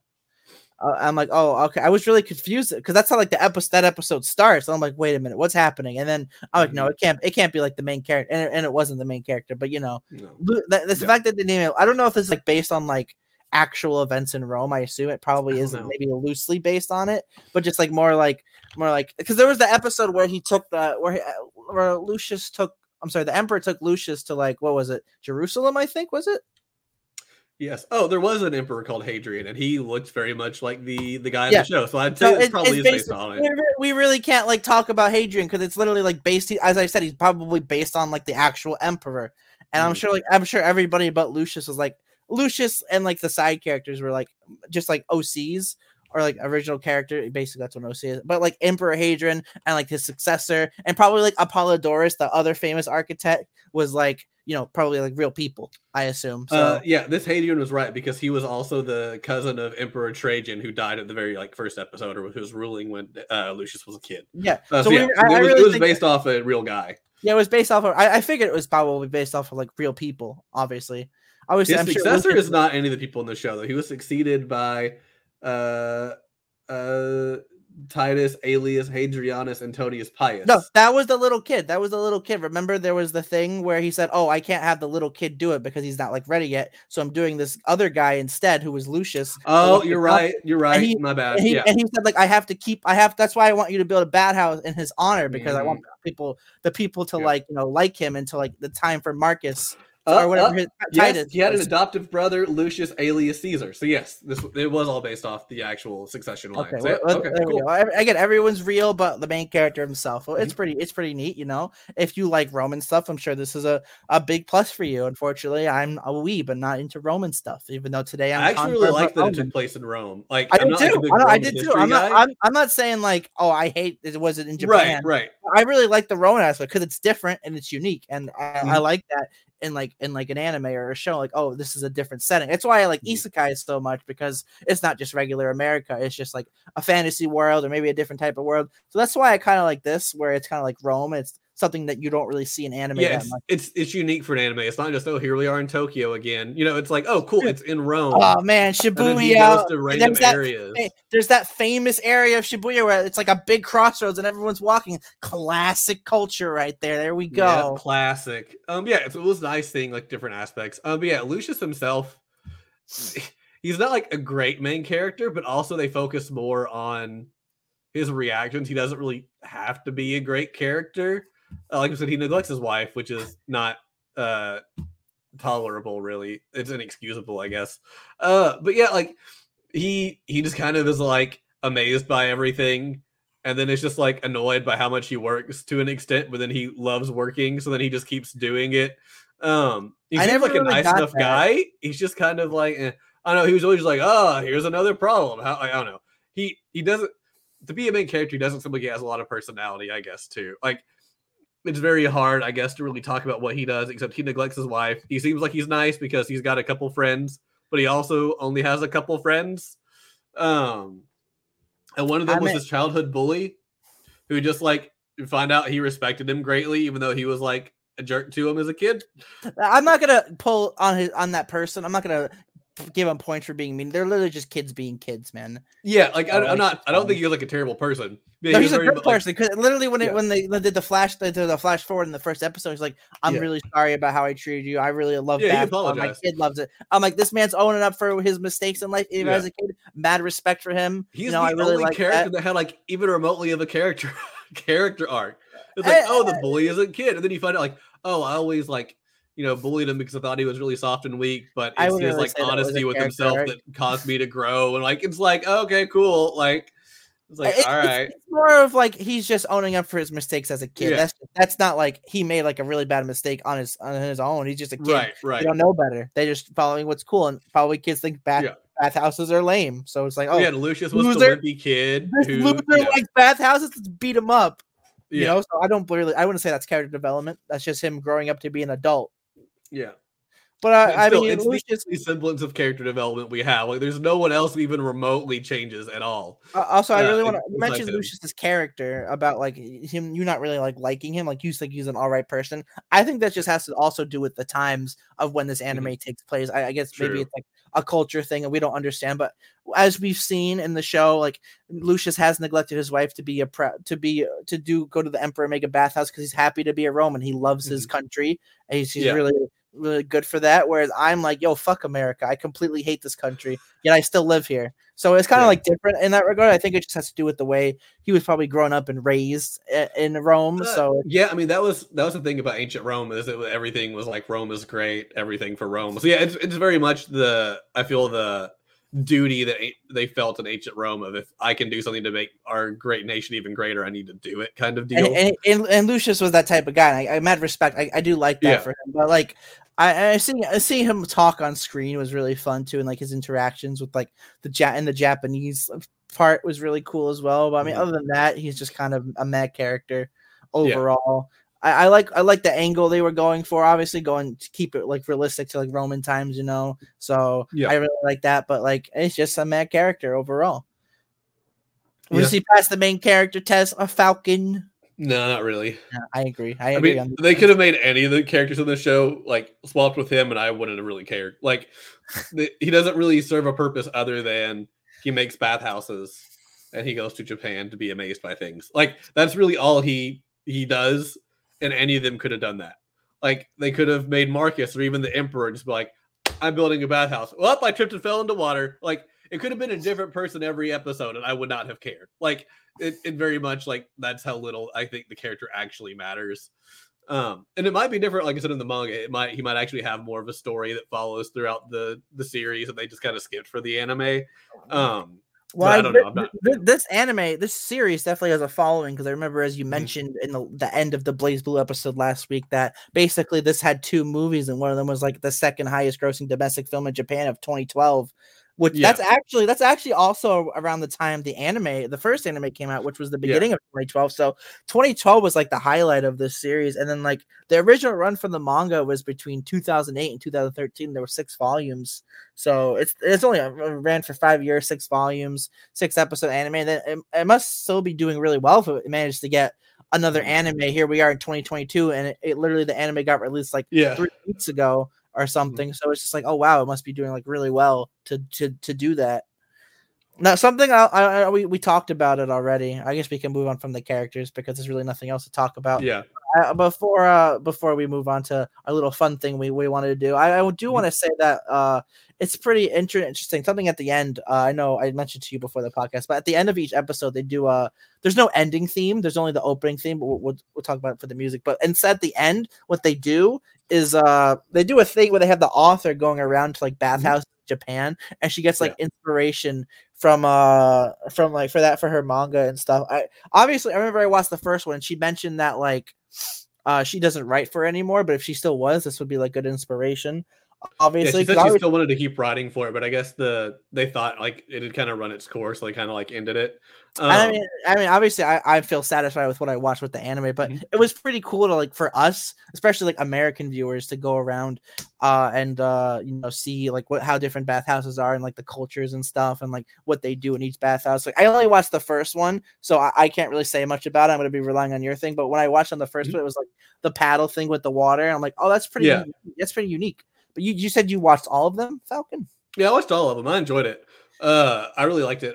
Yeah. I'm like, oh, okay. I was really confused because that's how like that episode starts. And I'm like, wait a minute, what's happening? And then I'm like, no, it can't be like the main character, and it wasn't the main character. But you know, the fact that they name it, I don't know if this is like based on like actual events in Rome. I assume it probably isn't. Maybe loosely based on it, but just like more like because there was the episode where he took the Emperor took Lucius to like, what was it? Jerusalem, I think, was it? Yes. Oh, there was an emperor called Hadrian, and he looked very much like the guy in the show. So I'd say it's probably based on it. We really can't like talk about Hadrian because it's literally like based. As I said, he's probably based on like the actual emperor, and I'm sure everybody but Lucius was like Lucius, and like the side characters were like just like OCs or like original character. Basically, that's what OC is. But like Emperor Hadrian and like his successor, and probably like Apollodorus, the other famous architect, was like, you know, probably like real people, I assume. So this Hadrian was right because he was also the cousin of Emperor Trajan, who died at the very like first episode, or who was ruling when Lucius was a kid. Yeah, it was based off a real guy. Yeah, it was based off of. I figured it was probably based off of like real people. Obviously, his successor is not any of the people in the show though. He was succeeded by Titus, Aelius, Hadrianus, Antonius Pius. No, that was the little kid. Remember, there was the thing where he said, "Oh, I can't have the little kid do it because he's not like ready yet. So I'm doing this other guy instead, who was Lucius." Oh, you're right. And my bad. And he said, "Like, I have. That's why I want you to build a bat house in his honor because I want the people to like him until like the time for Marcus." Or whatever his Titus. Yes, he had an adoptive brother, Lucius Aelius Caesar. So yes, it was all based off the actual succession line. Okay, so, cool. Again, everyone's real, but the main character himself. Well, it's pretty neat, you know. If you like Roman stuff, I'm sure this is a big plus for you. Unfortunately, I'm a weeb and not into Roman stuff. Even though today I'm I actually really like that Roman. It took place in Rome. Like I did too. I'm not saying like, oh, I hate it wasn't in Japan. Right. I really like the Roman aspect because it's different and it's unique, and I like that. In an anime or a show, like, oh, this is a different setting. That's why I like isekai so much, because it's not just regular America. It's just like a fantasy world or maybe a different type of world. So that's why I kind of like this, where it's kind of like Rome. It's something that you don't really see in anime that much. It's unique for an anime. It's not just, oh, here we are in Tokyo again. You know, it's like, oh, cool, it's in Rome. Oh, man, Shibuya. There's that famous area of Shibuya where it's like a big crossroads and everyone's walking. Classic culture right there. There we go. Yeah, classic. It was nice seeing, like, different aspects. Lucius himself, he's not, like, a great main character, but also they focus more on his reactions. He doesn't really have to be a great character. Like I said, he neglects his wife, which is not tolerable, really. It's inexcusable, I guess. Like he just kind of is like amazed by everything, and then it's just like annoyed by how much he works to an extent, but then he loves working, so then he just keeps doing it. He's just like a nice enough guy. He's just kind of like, eh. I don't know. He was always like, oh, here's another problem. I don't know. He doesn't, to be a main character, he doesn't simply has a lot of personality, I guess, too. Like, it's very hard, I guess, to really talk about what he does, except he neglects his wife. He seems like he's nice because he's got a couple friends, but he also only has a couple friends. And one of them was his childhood bully, who just, like, find out he respected him greatly, even though he was, like, a jerk to him as a kid. I'm not going to pull on that person. I'm not going to give him points for being mean. They're literally just kids being kids, man. Yeah, like I don't think he was like a terrible person. Yeah, no, he's a good person. Because literally when they did the flash forward in the first episode, he's like, "I'm really sorry about how I treated you. I really love that. My kid loves it." I'm like, this man's owning up for his mistakes in life. Even as a kid, mad respect for him. He's the only character that had like even remotely of a character arc. It's like, the bully is a kid, and then you find out like, oh, I always like, you know, bullied him because I thought he was really soft and weak, but it's his like honesty with himself that caused me to grow. And like, it's like, okay, cool. Like, it's like, all right. It's more of like, he's just owning up for his mistakes as a kid. Yeah. That's not like he made like a really bad mistake on his own. He's just a kid. Right. They don't know better. They're just following what's cool. And probably kids think bathhouses are lame. So it's like, Lucius was a wimpy kid. Like bathhouses, beat him up. Yeah. You know, so I wouldn't say that's character development. That's just him growing up to be an adult. Yeah, but it's Lucius, the semblance of character development we have. Like, there's no one else that even remotely changes at all. I really want to mention Lucius's character about like him. You're not really like liking him. Like you think he's an all right person. I think that just has to also do with the times of when this anime takes place. I guess maybe it's like a culture thing and we don't understand. But as we've seen in the show, like Lucius has neglected his wife to be go to the emperor and make a bathhouse because he's happy to be a Roman. He loves his country. He's really really good for that. Whereas I'm like, yo, fuck America. I completely hate this country, yet I still live here. So it's kind of like different in that regard. I think it just has to do with the way he was probably grown up and raised in Rome. So yeah, I mean, that was the thing about ancient Rome, is that everything was like, Rome is great, everything for Rome. So yeah, it's very much I feel the duty that they felt in ancient Rome of, if I can do something to make our great nation even greater, I need to do it kind of deal. And Lucius was that type of guy. I'm mad respect. I do like that for him, but like I see him talk on screen was really fun too, and like his interactions with like the Japanese part was really cool as well. But I mean, other than that, he's just kind of a mad character overall. Yeah. I like the angle they were going for, obviously going to keep it like realistic to like Roman times, you know. So I really like that, but like it's just a mad character overall. Was he past the main character test? A Falcon? No, not really. Yeah, I agree. I mean, they could have made any of the characters in the show like swapped with him, and I wouldn't have really cared. Like he doesn't really serve a purpose other than he makes bathhouses and he goes to Japan to be amazed by things. Like that's really all he does. And any of them could have done that. Like, they could have made Marcus or even the Emperor just be like, I'm building a bathhouse. Well, I tripped and fell into water. Like, it could have been a different person every episode, and I would not have cared. Like, it very much, like, that's how little I think the character actually matters. And it might be different, like I said, in the manga. He might actually have more of a story that follows throughout the series, and they just kind of skipped for the anime. Well, I don't know. This series definitely has a following, because I remember, as you mentioned in the end of the BlazBlue episode last week, that basically this had two movies, and one of them was like the second highest grossing domestic film in Japan of 2012, which that's actually also around the time the first anime came out, which was the beginning of 2012. So 2012 was like the highlight of this series, and then like the original run from the manga was between 2008 and 2013. There were 6 volumes. So it's only ran for 5 years, 6 volumes, 6 episode anime. And then it must still be doing really well if it managed to get another anime. Here we are in 2022, and it literally, the anime got released like 3 weeks ago or something. So it's just like, oh wow, it must be doing like really well to do that. Now, something we talked about it already. I guess we can move on from the characters, because there's really nothing else to talk about. Yeah. Before we move on to our little fun thing we wanted to do, I do want to say that it's pretty interesting. Something at the end, I know I mentioned to you before the podcast, but at the end of each episode, they do there's no ending theme. There's only the opening theme, but we'll talk about it for the music. But instead, at the end, what they do is they do a thing where they have the author going around to like bathhouse Japan, and she gets like inspiration from like for her manga and stuff. I remember I watched the first one, and she mentioned that like she doesn't write for it anymore, but if she still was, this would be like good inspiration. Obviously, she still wanted to keep writing for it, but I guess they thought like it had kind of run its course, so they kind of like ended it. I mean, obviously, I feel satisfied with what I watched with the anime, but it was pretty cool to like, for us, especially like American viewers, to go around and you know, see like how different bathhouses are and like the cultures and stuff and like what they do in each bathhouse. Like, I only watched the first one, so I can't really say much about it. I'm going to be relying on your thing, but when I watched on the first one, it was like the paddle thing with the water, and I'm like, oh, that's pretty unique. That's pretty unique. But you said you watched all of them, Falcon? Yeah, I watched all of them. I enjoyed it. I really liked it.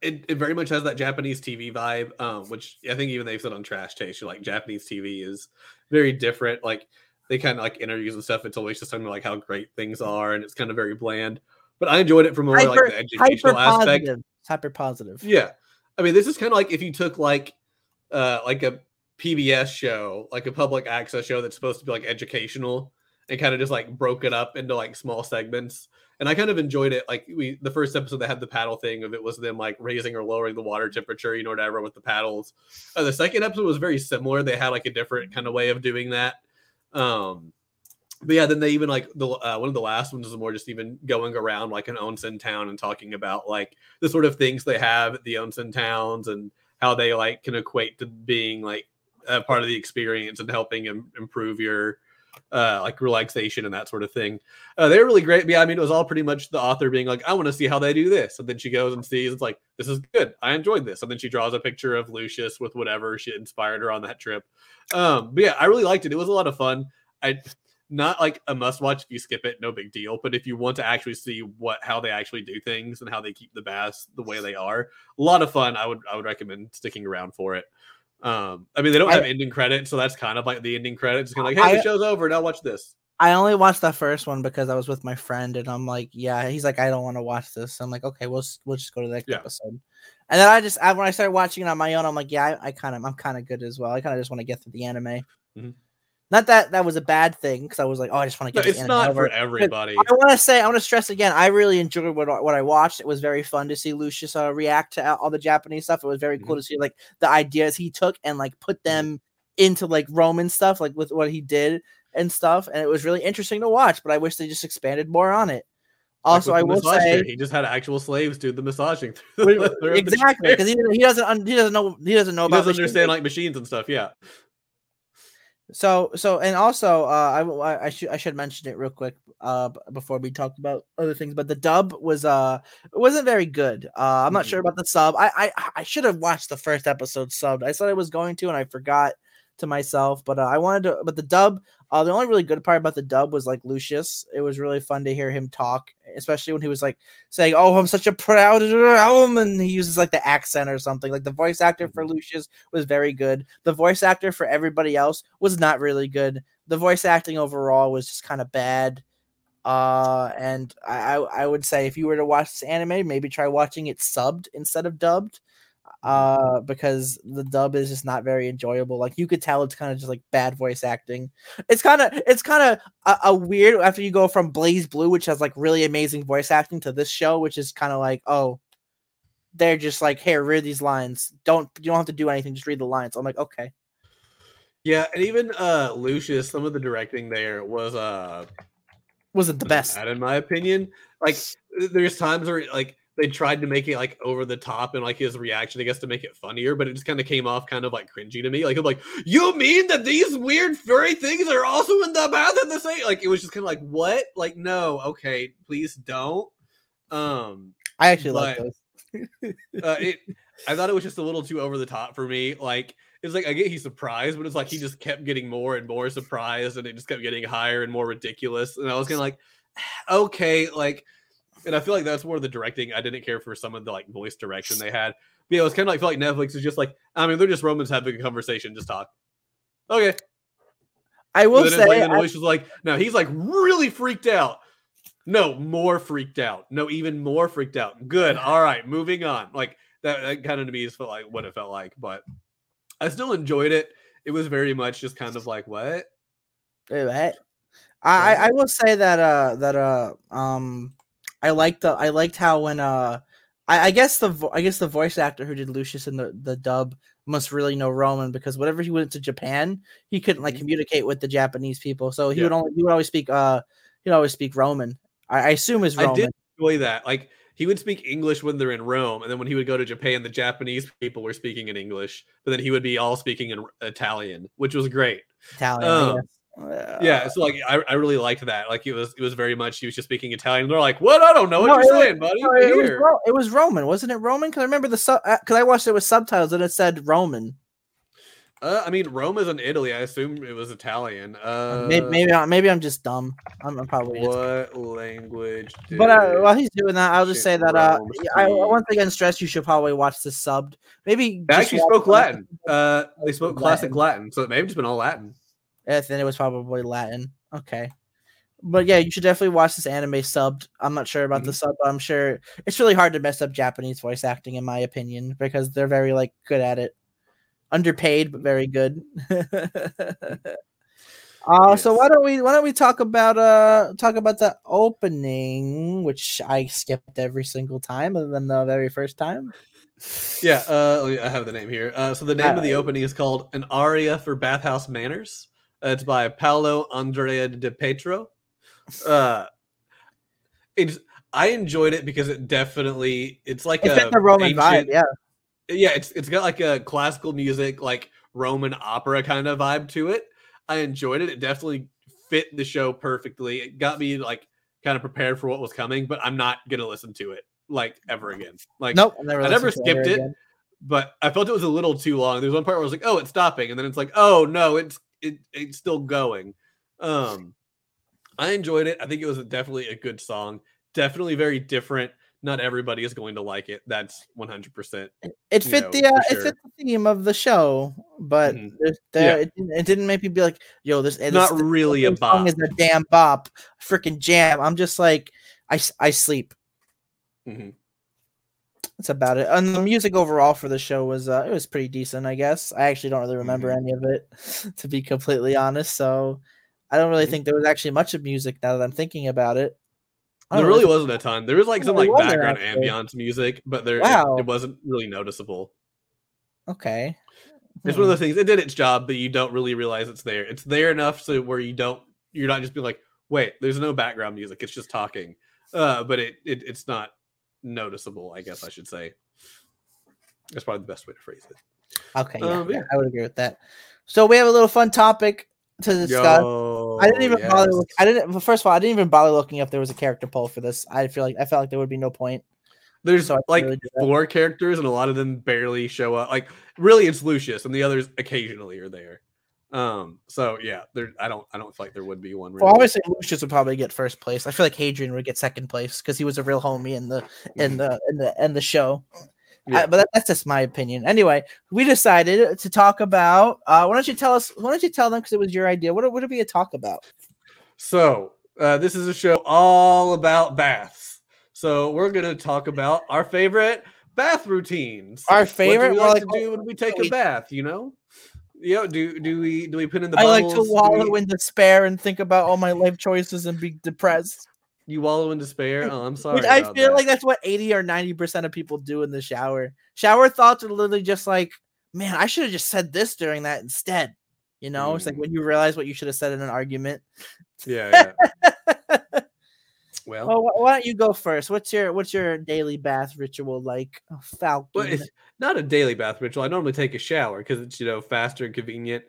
It very much has that Japanese TV vibe, which I think even they've said on Trash Taste, like Japanese TV is very different. Like they kind of like interviews and stuff. It's always just talking about like how great things are, and it's kind of very bland. But I enjoyed it from more like the educational aspect. Hyper positive. Yeah, I mean, this is kind of like if you took like a PBS show, like a public access show that's supposed to be like educational, and kind of just like broke it up into like small segments. And I kind of enjoyed it. Like the first episode that had the paddle thing of it was them like raising or lowering the water temperature, you know, whatever, with the paddles. The second episode was very similar. They had like a different kind of way of doing that. But yeah, then they even like the one of the last ones was more just even going around like an onsen town and talking about like the sort of things they have at the onsen towns and how they like can equate to being like a part of the experience and helping improve your like relaxation and that sort of thing. They're really great. But yeah, I mean, it was all pretty much the author being like, I want to see how they do this, and then she goes and sees, it's like, this is good, I enjoyed this, and then she draws a picture of Lucius with whatever she inspired her on that trip. But yeah, I really liked it. It was a lot of fun. I not like a must watch. If you skip it, no big deal, but if you want to actually see how they actually do things and how they keep the baths the way they are, a lot of fun. I would recommend sticking around for it. I mean, they don't have ending credits, so that's kind of like the ending credits. It's kind of like, hey, the show's over, now watch this. I only watched that first one because I was with my friend, and I'm like, yeah, he's like, I don't want to watch this. I'm like, okay, we'll just go to the next episode. And then when I started watching it on my own, I'm like, yeah, I'm kind of good as well. I kind of just want to get through the anime. Mm-hmm. Not that was a bad thing, because I was like, oh, I just want to get the anime over. It's not for everybody. But I want to stress again, I really enjoyed what I watched. It was very fun to see Lucius react to all the Japanese stuff. It was very cool to see like the ideas he took and like put them into like Roman stuff, like with what he did and stuff. And it was really interesting to watch, but I wish they just expanded more on it. Also, I will say he just had actual slaves do the massaging. Exactly, because he doesn't understand like machines and stuff. Yeah. So and also I should mention it real quick before we talk about other things. But the dub wasn't very good. I'm not sure about the sub. I should have watched the first episode subbed. I said I was going to, and I forgot to myself. But I wanted to. But the dub. The only really good part about the dub was like Lucius. It was really fun to hear him talk, especially when he was like saying, "Oh, I'm such a proud and he uses like the accent or something. Like the voice actor for Lucius was very good. The voice actor for everybody else was not really good. The voice acting overall was just kind of bad. And I would say if you were to watch this anime, maybe try watching it subbed instead of dubbed. Because the dub is just not very enjoyable. Like you could tell it's kind of just like bad voice acting. It's kind of a weird after you go from BlazBlue, which has like really amazing voice acting, to this show, which is kind of like, oh, they're just like, here, read these lines. You don't have to do anything, just read the lines. I'm like, okay. Yeah, and even Lucius, some of the directing there wasn't the best. Bad, in my opinion. Like there's times where like they tried to make it like over the top and like his reaction, I guess, to make it funnier, but it just kind of came off kind of like cringy to me. Like, I'm like, you mean that these weird furry things are also in the mouth of the same? Like, it was just kind of like, what? Like, no, okay, please don't. I actually like those. I thought it was just a little too over the top for me. Like, it's like, I get he's surprised, but it's like he just kept getting more and more surprised, and it just kept getting higher and more ridiculous. And I was kind of like, okay, like. And I feel like that's more of the directing. I didn't care for some of the like voice direction they had. But yeah, it was kind of like, I feel like Netflix is just like, I mean, they're just Romans having a conversation, just talk. Okay. I will say. Like, the voice was like, no, he's like really freaked out. No, more freaked out. No, even more freaked out. Good. All right, moving on. Like that kind of to me is felt like what it felt like, but I still enjoyed it. It was very much just kind of like what. Wait, what? I will say that I liked how when I guess the voice actor who did Lucius in the dub must really know Roman, because whenever he went to Japan, he couldn't like communicate with the Japanese people, so he would always speak Roman. I assume is Roman. I did enjoy that. Like he would speak English when they're in Rome, and then when he would go to Japan, the Japanese people were speaking in English, but then he would be all speaking in Italian, which was great. Italian. Yeah, so like I really liked that. Like it was very much he was just speaking Italian. They're like, "What? I don't know what you're saying, buddy." No, it was Roman, wasn't it? Roman? Because I remember because I watched it with subtitles and it said Roman. I mean, Rome is in Italy. I assume it was Italian. Maybe I'm just dumb. I'm probably what language? But while he's doing that, I'll just say that I once again stress you should probably watch this subbed. Maybe they actually spoke Latin. They spoke classic Latin, so it may have just been all Latin. And then it was probably Latin. Okay. But yeah, you should definitely watch this anime subbed. I'm not sure about the sub, but I'm sure it's really hard to mess up Japanese voice acting, in my opinion, because they're very like good at it. Underpaid, but very good. So why don't we talk about the opening, which I skipped every single time other than the very first time. Yeah, I have the name here. So the name of the opening is called An Aria for Bathhouse Manners. It's by Paolo Andrea De Petro. I enjoyed it because it definitely it's the Roman vibe, yeah. Yeah, it's got like a classical music, like Roman opera kind of vibe to it. I enjoyed it. It definitely fit the show perfectly. It got me like kind of prepared for what was coming, but I'm not gonna listen to it like ever again. Like nope, I never skipped it, but I felt it was a little too long. There's one part where I was like, oh, it's stopping, and then it's like, oh no, it's still going. I enjoyed it. I think it was definitely a good song. Definitely very different. not everybody is going to like it. That's 100%. It fit the it fit the theme of the show, but it didn't make me be like, "Yo, this is not really a bop. This song is a damn bop, freaking jam." I'm just like, I sleep. Mm-hmm. That's about it. And the music overall for the show was it was pretty decent, I guess. I actually don't really remember any of it, to be completely honest. So I don't really think there was actually much of music now that I'm thinking about it. There really wasn't a ton. There was like some like background ambiance music, but there it wasn't really noticeable. Okay. It's one of those things. It did its job, but you don't really realize it's there. It's there enough so where you're not just being like, wait, there's no background music. It's just talking. But it's not noticeable, I guess I should say. That's probably the best way to phrase it. Okay. Yeah, I would agree with that. So we have a little fun topic to discuss. First of all, I didn't even bother looking up there was a character poll for this. I felt like there would be no point. There's four characters, and a lot of them barely show up. Like, really, it's Lucius, and the others occasionally are there. So yeah, there. I don't feel like there would be one. Really. Well, obviously, Lucius would probably get first place. I feel like Hadrian would get second place because he was a real homie in the show. Yeah. But that's just my opinion. Anyway, we decided to talk about. Why don't you tell them? Because it was your idea. What would be a talk about? So this is a show all about baths. So we're gonna talk about our favorite bath routines. Our favorite. What do we like to do when we take a bath? You know. Yeah. Do we put in the? Bubbles? I like to wallow in despair and think about all my life choices and be depressed. You wallow in despair? Oh, I'm sorry. I feel like that's what 80 or 90% of people do in the shower. Shower thoughts are literally just like, man, I should have just said this during that instead. You know, it's like when you realize what you should have said in an argument. Yeah. Well, why don't you go first? What's your daily bath ritual like, Falcon? Well, it's not a daily bath ritual. I normally take a shower because it's, you know, faster and convenient.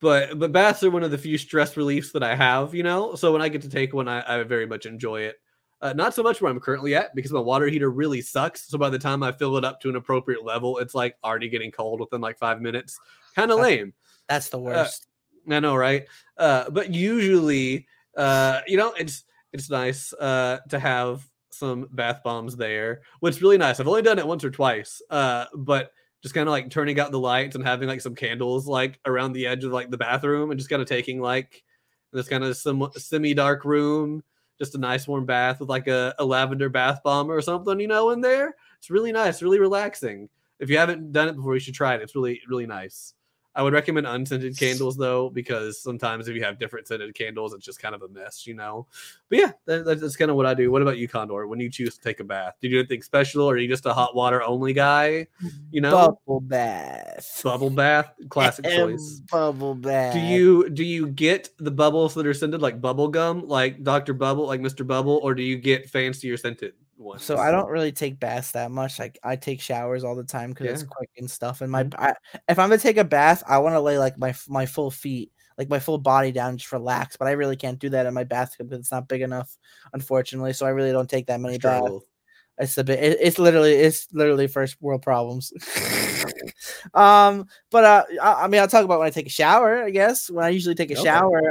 But baths are one of the few stress reliefs that I have, you know? So when I get to take one, I very much enjoy it. Not so much where I'm currently at because my water heater really sucks. So by the time I fill it up to an appropriate level, it's like already getting cold within like 5 minutes. Kind of lame. That's the worst. I know, right? But usually, you know, it's nice to have some bath bombs there, which is really nice. I've only done it once or twice, but... just kind of like turning out the lights and having like some candles like around the edge of like the bathroom and just kind of taking like this kind of semi-dark room, just a nice warm bath with like a lavender bath bomb or something, you know, in there. It's really nice, really relaxing. If you haven't done it before, you should try it. It's really, really nice. I would recommend unscented candles though, because sometimes if you have different scented candles, it's just kind of a mess, you know? But yeah, that's kind of what I do. What about you, Condor? When you choose to take a bath, do you do anything special or are you just a hot water only guy? You know? Bubble bath. Classic choice. Bubble bath. Do you get the bubbles that are scented like bubble gum, like Dr. Bubble, like Mr. Bubble, or do you get fancier scented? So I don't really take baths that much. Like I take showers all the time because it's quick and stuff. And if I'm gonna take a bath, I want to lay like my full feet, like my full body down, just relax. But I really can't do that in my bathtub because it's not big enough, unfortunately. So I really don't take that many baths. It's literally first world problems. But I'll talk about when I take a shower, I guess. When I usually take a shower,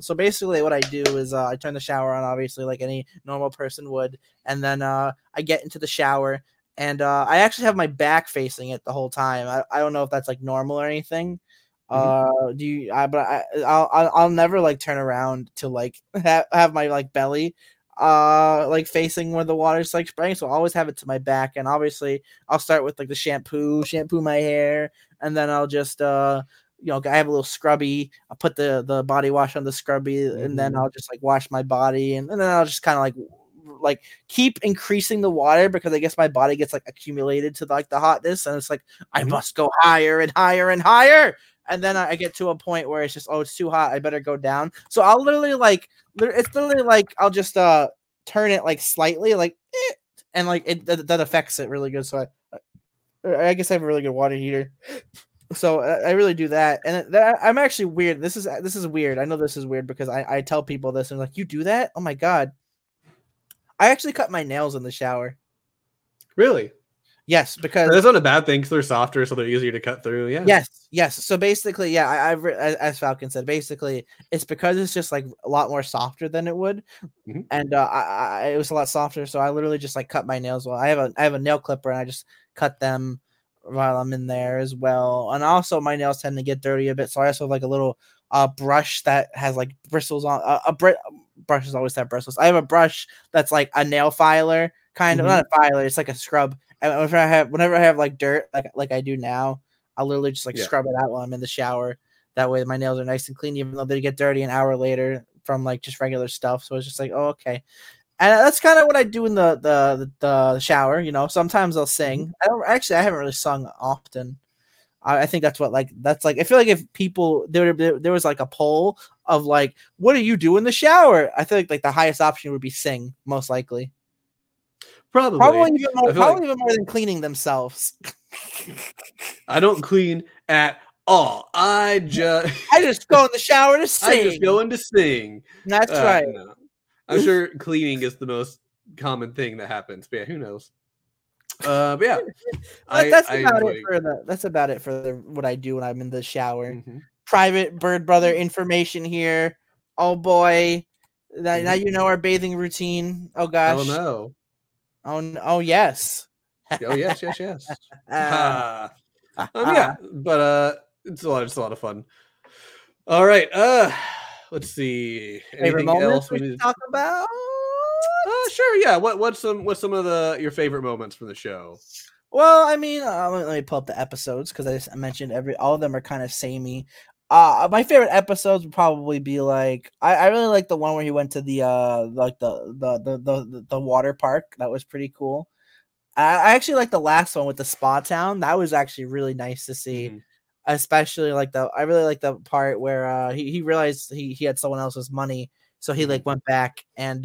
so basically what I do is I turn the shower on, obviously, like any normal person would, and then I get into the shower, and I actually have my back facing it the whole time. I don't know if that's like normal or anything. I'll never like turn around to like have my like belly like facing where the water's like spraying, so I always have it to my back. And obviously I'll start with like the shampoo my hair, and then I'll just you know, I have a little scrubby, I'll put the body wash on the scrubby, and then I'll just like wash my body, and then I'll just kind of like keep increasing the water because I guess my body gets like accumulated to like the hotness, and it's like I must go higher and higher and higher. And then I get to a point where it's just, oh, it's too hot. I better go down. So I'll literally I'll just turn it like slightly, like, eh, and like it that affects it really good. So I guess I have a really good water heater. So I really do that. And I'm actually weird. This is weird. I know this is weird because I tell people this and like, you do that? Oh my God. I actually cut my nails in the shower. Really? Yes, because that's not a bad thing because they're softer, so they're easier to cut through. Yeah. Yes, yes. So basically, yeah, I've as Falcon said, basically, it's because it's just like a lot more softer than it would, mm-hmm. and it was a lot softer. So I literally just like cut my nails. Well, I have a nail clipper, and I just cut them while I'm in there as well. And also, my nails tend to get dirty a bit, so I also have like a little brush that has like bristles on. Brushes always have bristles. I have a brush that's like a nail filer, kind mm-hmm. of not a filer. It's like a scrub. And whenever I have like dirt, like I do now, I'll literally just scrub it out while I'm in the shower. That way my nails are nice and clean, even though they get dirty an hour later from like just regular stuff. So it's just like, oh, okay. And that's kind of what I do in the shower. You know, sometimes I'll sing. I haven't really sung often. I think that's what I feel like if people there was like a poll of like, what do you do in the shower? I feel like the highest option would be sing, most likely. Probably even more than cleaning themselves. I don't clean at all. I just go in the shower to sing. I just go in to sing. That's right. No. I'm sure cleaning is the most common thing that happens. But yeah, who knows? But yeah, that's about it for what I do when I'm in the shower. Mm-hmm. Private Bird Brother information here. Oh boy, now you know our bathing routine. Oh gosh. Oh no. Oh yes. Oh yes. Yeah, but it's a lot of fun. All right. Let's see. Favorite moments we need to talk about? Sure. Yeah. What's some of your favorite moments from the show? Well, I mean, let me pull up the episodes because I mentioned all of them are kind of samey. My favorite episodes would probably be like I really like the one where he went to the water park. That was pretty cool. I actually like the last one with the spa town. That was actually really nice to see. Mm-hmm. Especially I really like the part where he realized he had someone else's money, so he like went back and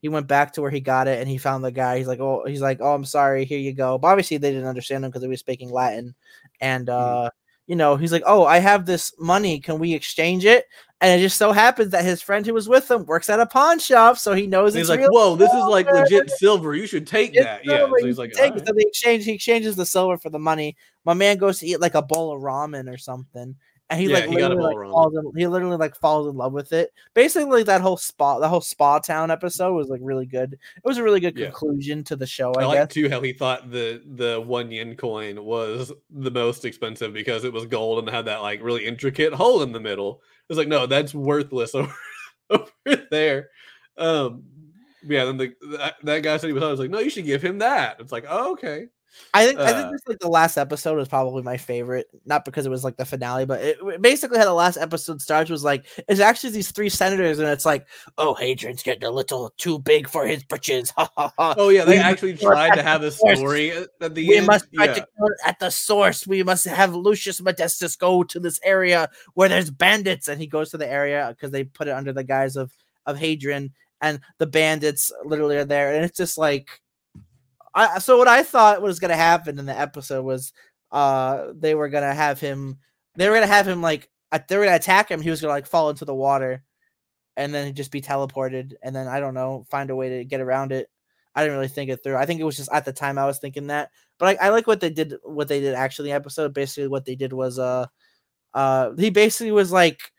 he went back to where he got it and he found the guy. He's like, oh, I'm sorry. Here you go. But obviously they didn't understand him because he was speaking Latin and. Mm-hmm. You know, he's like, oh, I have this money. Can we exchange it? And it just so happens that his friend who was with him works at a pawn shop, so he knows it's real. He's like, whoa, silver. This is like legit silver. You should take that. Silver. Yeah. So he's like, right. So he exchanges the silver for the money. My man goes to eat like a bowl of ramen or something. And he literally falls in love with it. Basically, that whole spa town episode was like really good. It was a really good conclusion to the show. I like too how he thought the 1 yen coin was the most expensive because it was gold and had that like really intricate hole in the middle. It was like, no, that's worthless over there. Yeah, then that guy said he was. I was like, no, you should give him that. It's like, oh, okay. I think this like the last episode was probably my favorite, not because it was like the finale, but it basically how the last episode starts was like it's actually these three senators, and it's like, oh, Hadrian's getting a little too big for his britches. Oh yeah, they actually tried to have a story at the end. We must try to kill it at the source. We must have Lucius Modestus go to this area where there's bandits, and he goes to the area because they put it under the guise of Hadrian, and the bandits literally are there, and it's just like. So what I thought was going to happen in the episode was they were going to attack him. He was going to like fall into the water and then just be teleported. And then, I don't know, find a way to get around it. I didn't really think it through. I think it was just at the time I was thinking that, but I like what they did actually in the episode. Basically what they did was he basically was like,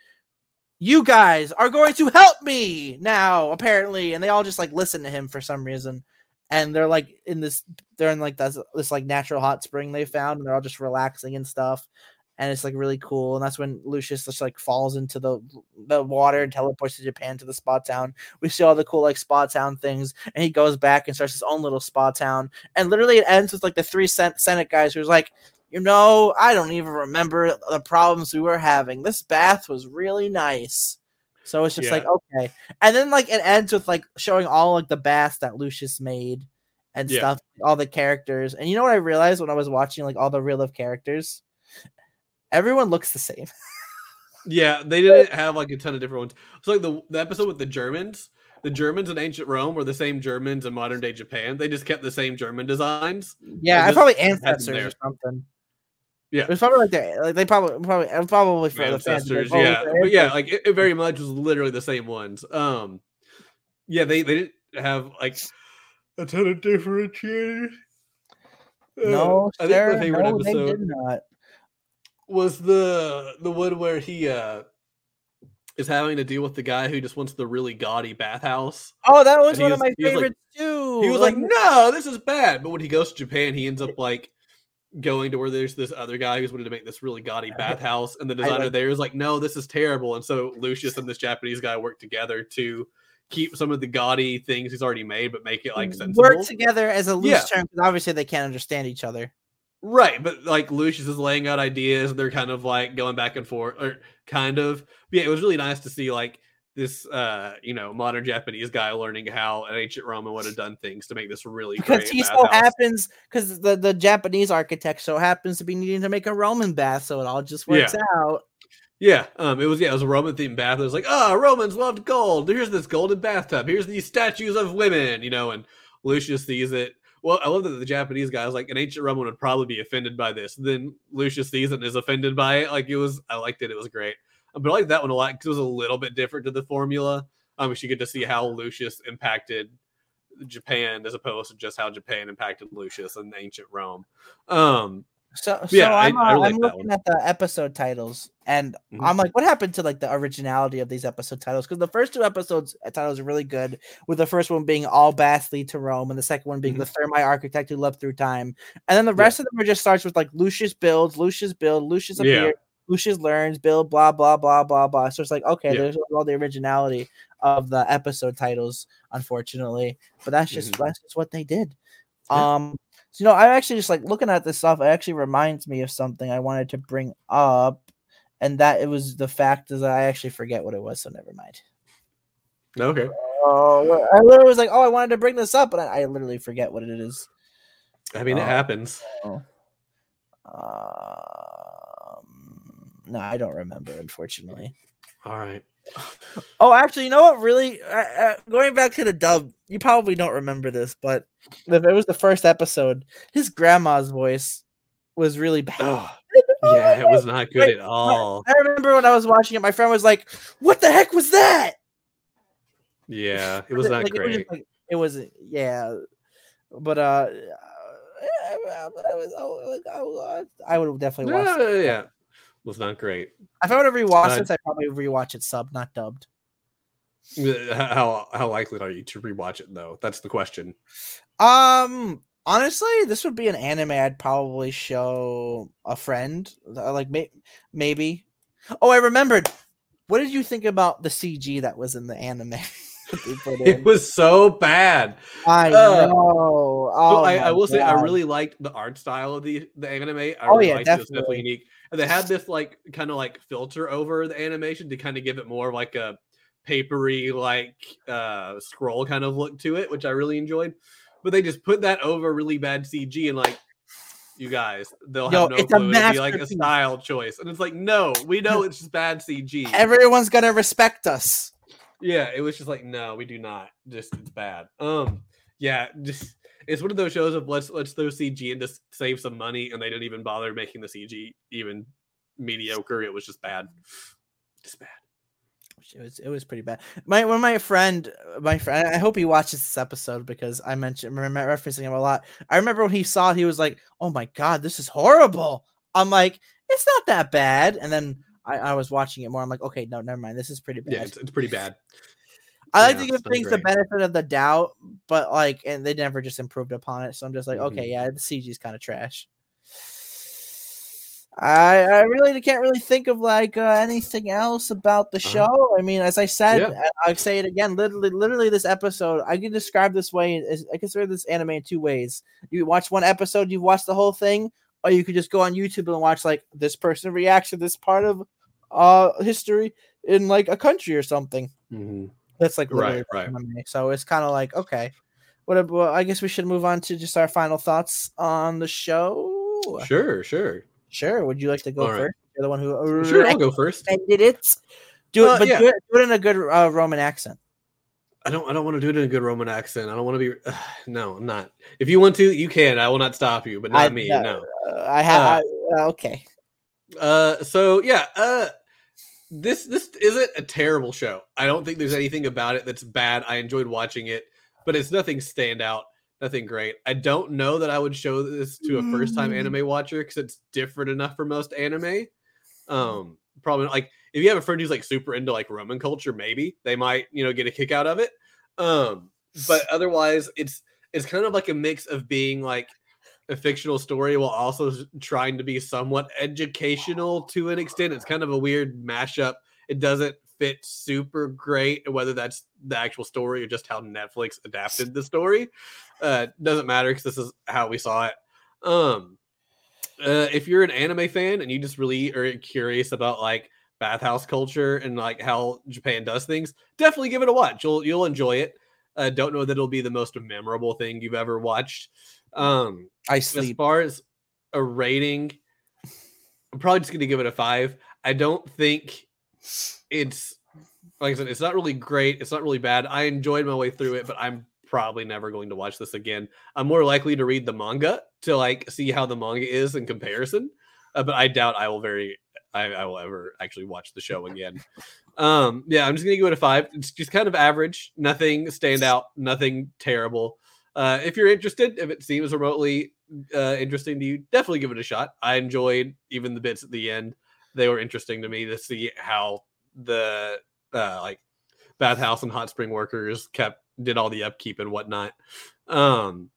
you guys are going to help me now, apparently. And they all just like listen to him for some reason. And they're like in this like natural hot spring they found, and they're all just relaxing and stuff, and it's like really cool. And that's when Lucius just like falls into the water and teleports to Japan to the spa town. We see all the cool like spa town things, and he goes back and starts his own little spa town. And literally, it ends with like the three Senate guys who's like, you know, I don't even remember the problems we were having. This bath was really nice. So it's just like, okay. And then like it ends with like showing all like the baths that Lucius made and stuff, all the characters. And you know what I realized when I was watching like all the real life characters? Everyone looks the same. Yeah, they didn't have like a ton of different ones. So like the episode with the Germans in ancient Rome were the same Germans in modern day Japan. They just kept the same German designs. Yeah, I probably ancestors or something. Yeah, it was probably like that. Like they probably for the ancestors. Yeah, but yeah, like it very much was literally the same ones. They didn't have like a ton of differentiators. No, Sarah, I think my favorite episode they did not. Was the one where he is having to deal with the guy who just wants the really gaudy bathhouse. Oh, that was one of my favorites too. He was like, no, this is bad. But when he goes to Japan, he ends up like going to where there's this other guy who's wanted to make this really gaudy bathhouse, and the designer there is like, no, this is terrible. And so Lucius and this Japanese guy work together to keep some of the gaudy things he's already made, but make it like sensible. Work together as a loose term, because obviously they can't understand each other. Right, but like Lucius is laying out ideas, and they're kind of like going back and forth, or kind of. Yeah, it was really nice to see like this, modern Japanese guy learning how an ancient Roman would have done things to make this really great bathhouse. Because the Japanese architect so happens to be needing to make a Roman bath, so it all just works out. Yeah, it was a Roman themed bath. It was like, Romans loved gold. Here's this golden bathtub. Here's these statues of women, and Lucius sees it. Well, I love that the Japanese guy was like, an ancient Roman would probably be offended by this. And then Lucius sees it and is offended by it. I liked it. It was great. But I liked that one a lot because it was a little bit different to the formula. But you get to see how Lucius impacted Japan as opposed to just how Japan impacted Lucius and ancient Rome. I'm looking at the episode titles, and I'm like, what happened to like the originality of these episode titles? Because the first two episodes titles are really good, with the first one being All Baths Lead to Rome, and the second one being The Thermae Architect Who Loved Through Time. And then the rest of them are just starts with like Lucius builds, Lucius appears, Lucius learns, build, blah, blah, blah, blah, blah. So it's like, okay, there's all the originality of the episode titles, unfortunately. But that's just what they did. Yeah. So, I actually just like looking at this stuff. It actually reminds me of something I wanted to bring up, and that it was the fact is that I actually forget what it was. So never mind. Okay. Oh, I literally was like, I wanted to bring this up, but I literally forget what it is. I mean, it happens. No, I don't remember, unfortunately. All right. Oh, actually, you know what? Really, going back to the dub, you probably don't remember this, but if it was the first episode, his grandma's voice was really bad. It was not good at all. I remember when I was watching it, my friend was like, "What the heck was that?" Yeah, it was not great. I would definitely watch it. Yeah. Was not great. If I would have rewatched this, I'd probably rewatch it sub, not dubbed. How likely are you to rewatch it though? That's the question. Honestly, this would be an anime I'd probably show a friend. Like maybe. Oh, I remembered. What did you think about the CG that was in the anime? It was so bad. I know. I will say, I really liked the art style of the anime. It was definitely unique. And they had this like kind of like filter over the animation to kind of give it more like a papery like scroll kind of look to it, which I really enjoyed. But they just put that over really bad CG, and like, you guys, they'll have no clue. It'll be like a style choice, and it's like, no, we know it's just bad CG. Everyone's gonna respect us. Yeah, it was just like, no, we do not. Just it's bad. It's one of those shows of let's throw CG and just save some money, and they didn't even bother making the CG even mediocre. It was just bad. Just bad. It was pretty bad. My friend, I hope he watches this episode because I mentioned referencing him a lot. I remember when he saw it, he was like, "Oh my god, this is horrible." I'm like, "It's not that bad," and then I was watching it more. I'm like, okay, no, never mind. This is pretty bad. Yeah, it's pretty bad. I like to give things the benefit of the doubt, but like, and they never just improved upon it. So I'm just like, okay, yeah, the CG is kind of trash. I really can't really think of like anything else about the show. I mean, as I said, I'll say it again. Literally, this episode I can describe this way. I consider this anime in two ways. You watch one episode, you watch the whole thing, or you could just go on YouTube and watch like this person reacts to this part of history in like a country or something. Mm-hmm. That's like right. So it's kind of like, okay, whatever. Well, I guess we should move on to just our final thoughts on the show. Sure. Would you like to go first? Right. You're the one who. Sure, I'll go first. I did it. Do it in a good Roman accent. I don't want to do it in a good Roman accent. I don't want to be. No, I'm not. If you want to, you can. I will not stop you, but not me. No. I have. Okay. So yeah. This isn't a terrible show. I don't think there's anything about it that's bad. I enjoyed watching it, but it's nothing standout. Nothing great. I don't know that I would show this to a first-time anime watcher because it's different enough for most anime. Probably like if you have a friend who's like super into like Roman culture, maybe they might, you know, get a kick out of it. But otherwise, it's kind of like a mix of being like a fictional story while also trying to be somewhat educational to an extent. It's kind of a weird mashup. It doesn't fit super great, whether that's the actual story or just how Netflix adapted the story. Doesn't matter because this is how we saw it. If you're an anime fan and you just really are curious about like bathhouse culture and like how Japan does things, definitely give it a watch. You'll enjoy it. Don't know that it'll be the most memorable thing you've ever watched. I sleep. As far as a rating, I'm probably just going to give it a 5. I don't think it's, like I said, it's not really great. It's not really bad. I enjoyed my way through it, but I'm probably never going to watch this again. I'm more likely to read the manga to like see how the manga is in comparison, but I doubt I will ever actually watch the show again. Yeah, I'm just gonna give it a 5. It's just kind of average, nothing stand out, nothing terrible. If you're interested, if it seems remotely interesting to you, definitely give it a shot. I enjoyed even the bits at the end. They were interesting to me to see how the like bathhouse and hot spring workers did all the upkeep and whatnot. One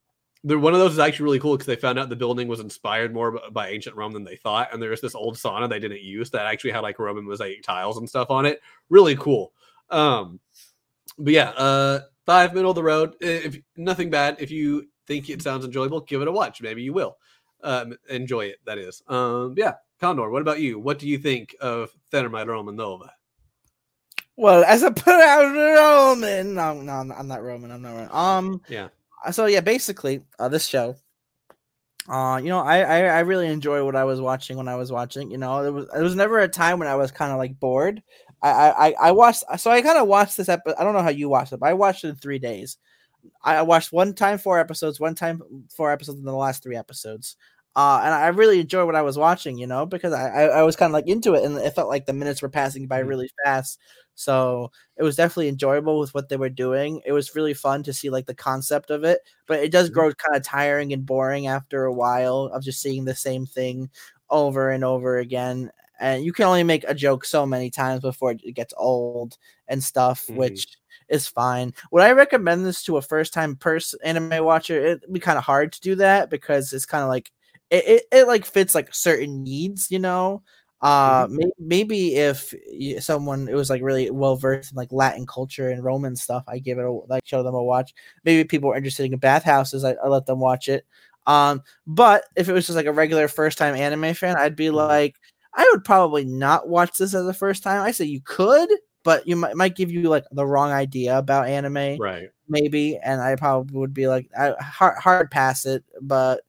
of those is actually really cool because they found out the building was inspired more by ancient Rome than they thought, and there was this old sauna they didn't use that actually had like Roman mosaic tiles and stuff on it. Really cool. But yeah, 5, middle of the road. If nothing bad, if you think it sounds enjoyable, give it a watch. Maybe you will enjoy it. That is, yeah. Condor, what about you? What do you think of Thermae Romae Nova? Well, as a Roman, no, I'm not Roman. I'm not Roman. Yeah. So yeah, basically, this show, you know, I really enjoy what I was watching when I was watching. You know, it was never a time when I was kind of like bored. I watched, so I kind of watched this episode. I don't know how you watched it, but I watched it in 3 days. I watched one time 4 episodes, and then the last 3 episodes. And I really enjoyed what I was watching, you know, because I was kind of like into it, and it felt like the minutes were passing by really fast. So it was definitely enjoyable with what they were doing. It was really fun to see like the concept of it, but it does grow kind of tiring and boring after a while of just seeing the same thing over and over again. And you can only make a joke so many times before it gets old and stuff, which is fine. Would I recommend this to a first-time anime watcher? It'd be kind of hard to do that because it's kind of like, It like fits like certain needs, you know. Maybe if someone it was like really well versed in like Latin culture and Roman stuff, I give it show them a watch. Maybe people were interested in bathhouses, I let them watch it. But if it was just like a regular first time anime fan, I'd be like, I would probably not watch this as a first time. I say you could, but you might give you like the wrong idea about anime, right? Maybe, and I probably would be like, hard pass it, but.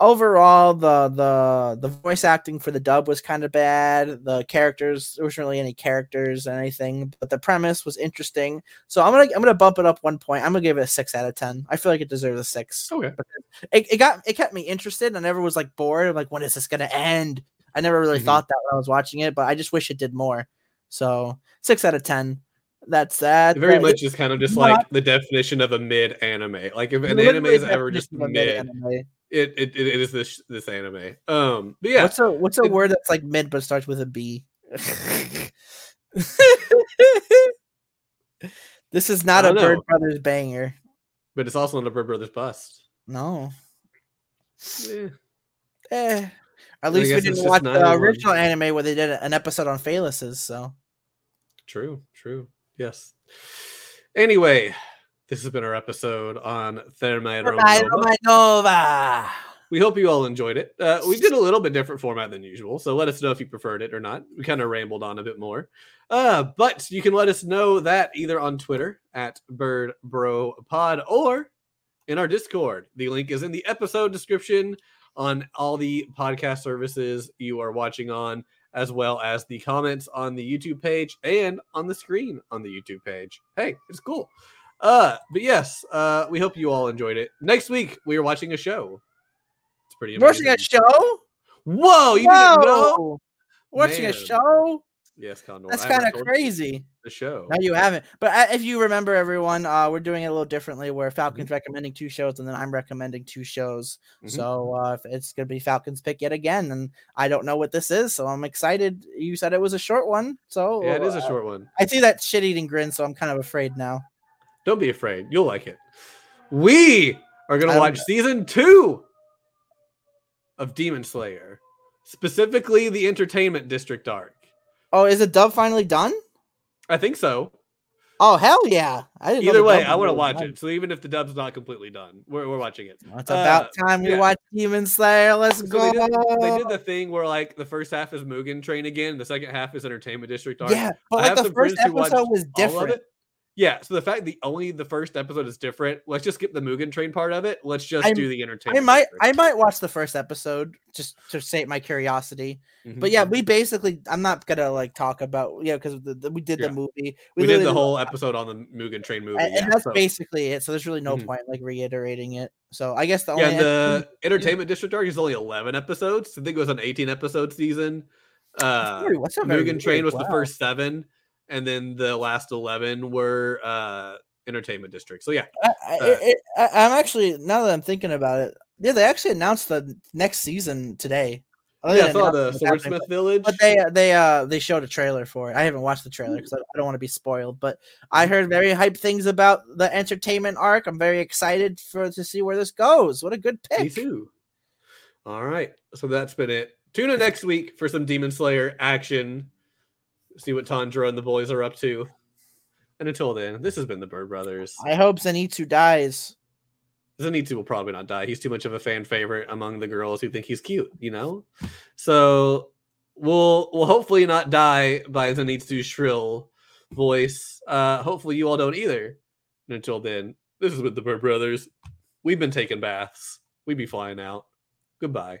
Overall, the voice acting for the dub was kind of bad. The characters, there wasn't really any characters or anything, but the premise was interesting. So I'm gonna bump it up 1 point. I'm gonna give it a 6 out of 10. I feel like it deserves a 6. Okay. It kept me interested. I never was like bored. I'm like, when is this gonna end? I never really thought that when I was watching it, but I just wish it did more. So 6 out of 10. That's that. It very much is kind of just like the definition of a mid anime. Like if an anime is ever just mid, it is this anime. But yeah, what's a word that's like mid but starts with a B? This is not a Bird Brothers banger, but it's also not a Bird Brothers bust. No. At least we didn't watch the original anime where they did an episode on phalluses. So true. Yes. Anyway, this has been our episode on Thermae Romae Nova. We hope you all enjoyed it. We did a little bit different format than usual, so let us know if you preferred it or not. We kind of rambled on a bit more. But you can let us know that either on Twitter @BirdBroPod or in our Discord. The link is in the episode description on all the podcast services you are watching on, as well as the comments on the YouTube page and on the screen on the YouTube page. Hey, it's cool. But yes, we hope you all enjoyed it. Next week, we are watching a show. It's pretty amazing. Watching a show? Whoa, you didn't know? Watching a show? Yes, Condor. That's kind of crazy. The show. No, you haven't. But if you remember, everyone, we're doing it a little differently where Falcon's recommending two shows and then I'm recommending two shows. So it's going to be Falcon's pick yet again. And I don't know what this is, so I'm excited. You said it was a short one. So yeah, it is a short one. I see that shit-eating grin, so I'm kind of afraid now. Don't be afraid. You'll like it. We are going to watch season 2 of Demon Slayer, specifically the Entertainment District arc. Oh, is the dub finally done? I think so. Oh, hell yeah. Either way, I want to watch it. So even if the dub's not completely done, we're watching it. Well, it's about time we watch Demon Slayer. Let's go. They did the thing where, like, the first half is Mugen Train again. The second half is Entertainment District arc. Yeah, but like, the first episode was different. Yeah, so the fact that only the first episode is different, let's just skip the Mugen Train part of it. Let's just do the Entertainment. I might watch the first episode just to sate my curiosity. But yeah, we basically, I'm not gonna like talk about because we did the movie. We did the whole episode on the Mugen Train movie, and that's basically it. So there's really no point like reiterating it. So I guess the only the Entertainment District arc is only 11 episodes. I think it was an 18 episode season. Mugen Train was the first 7. And then the last 11 were Entertainment District. So, yeah. I'm actually, now that I'm thinking about it, they actually announced the next season today. I saw the Swordsmith Village. But they showed a trailer for it. I haven't watched the trailer because I don't want to be spoiled. But I heard very hype things about the Entertainment arc. I'm very excited to see where this goes. What a good pick. Me too. All right. So, that's been it. Tune in next week for some Demon Slayer action. See what Tandra and the boys are up to. And until then, this has been the Bird Brothers. I hope Zenitsu dies. Zenitsu will probably not die. He's too much of a fan favorite among the girls who think he's cute, you know? So we'll hopefully not die by Zenitsu's shrill voice. Hopefully you all don't either. And until then, this has been the Bird Brothers. We've been taking baths. We be flying out. Goodbye.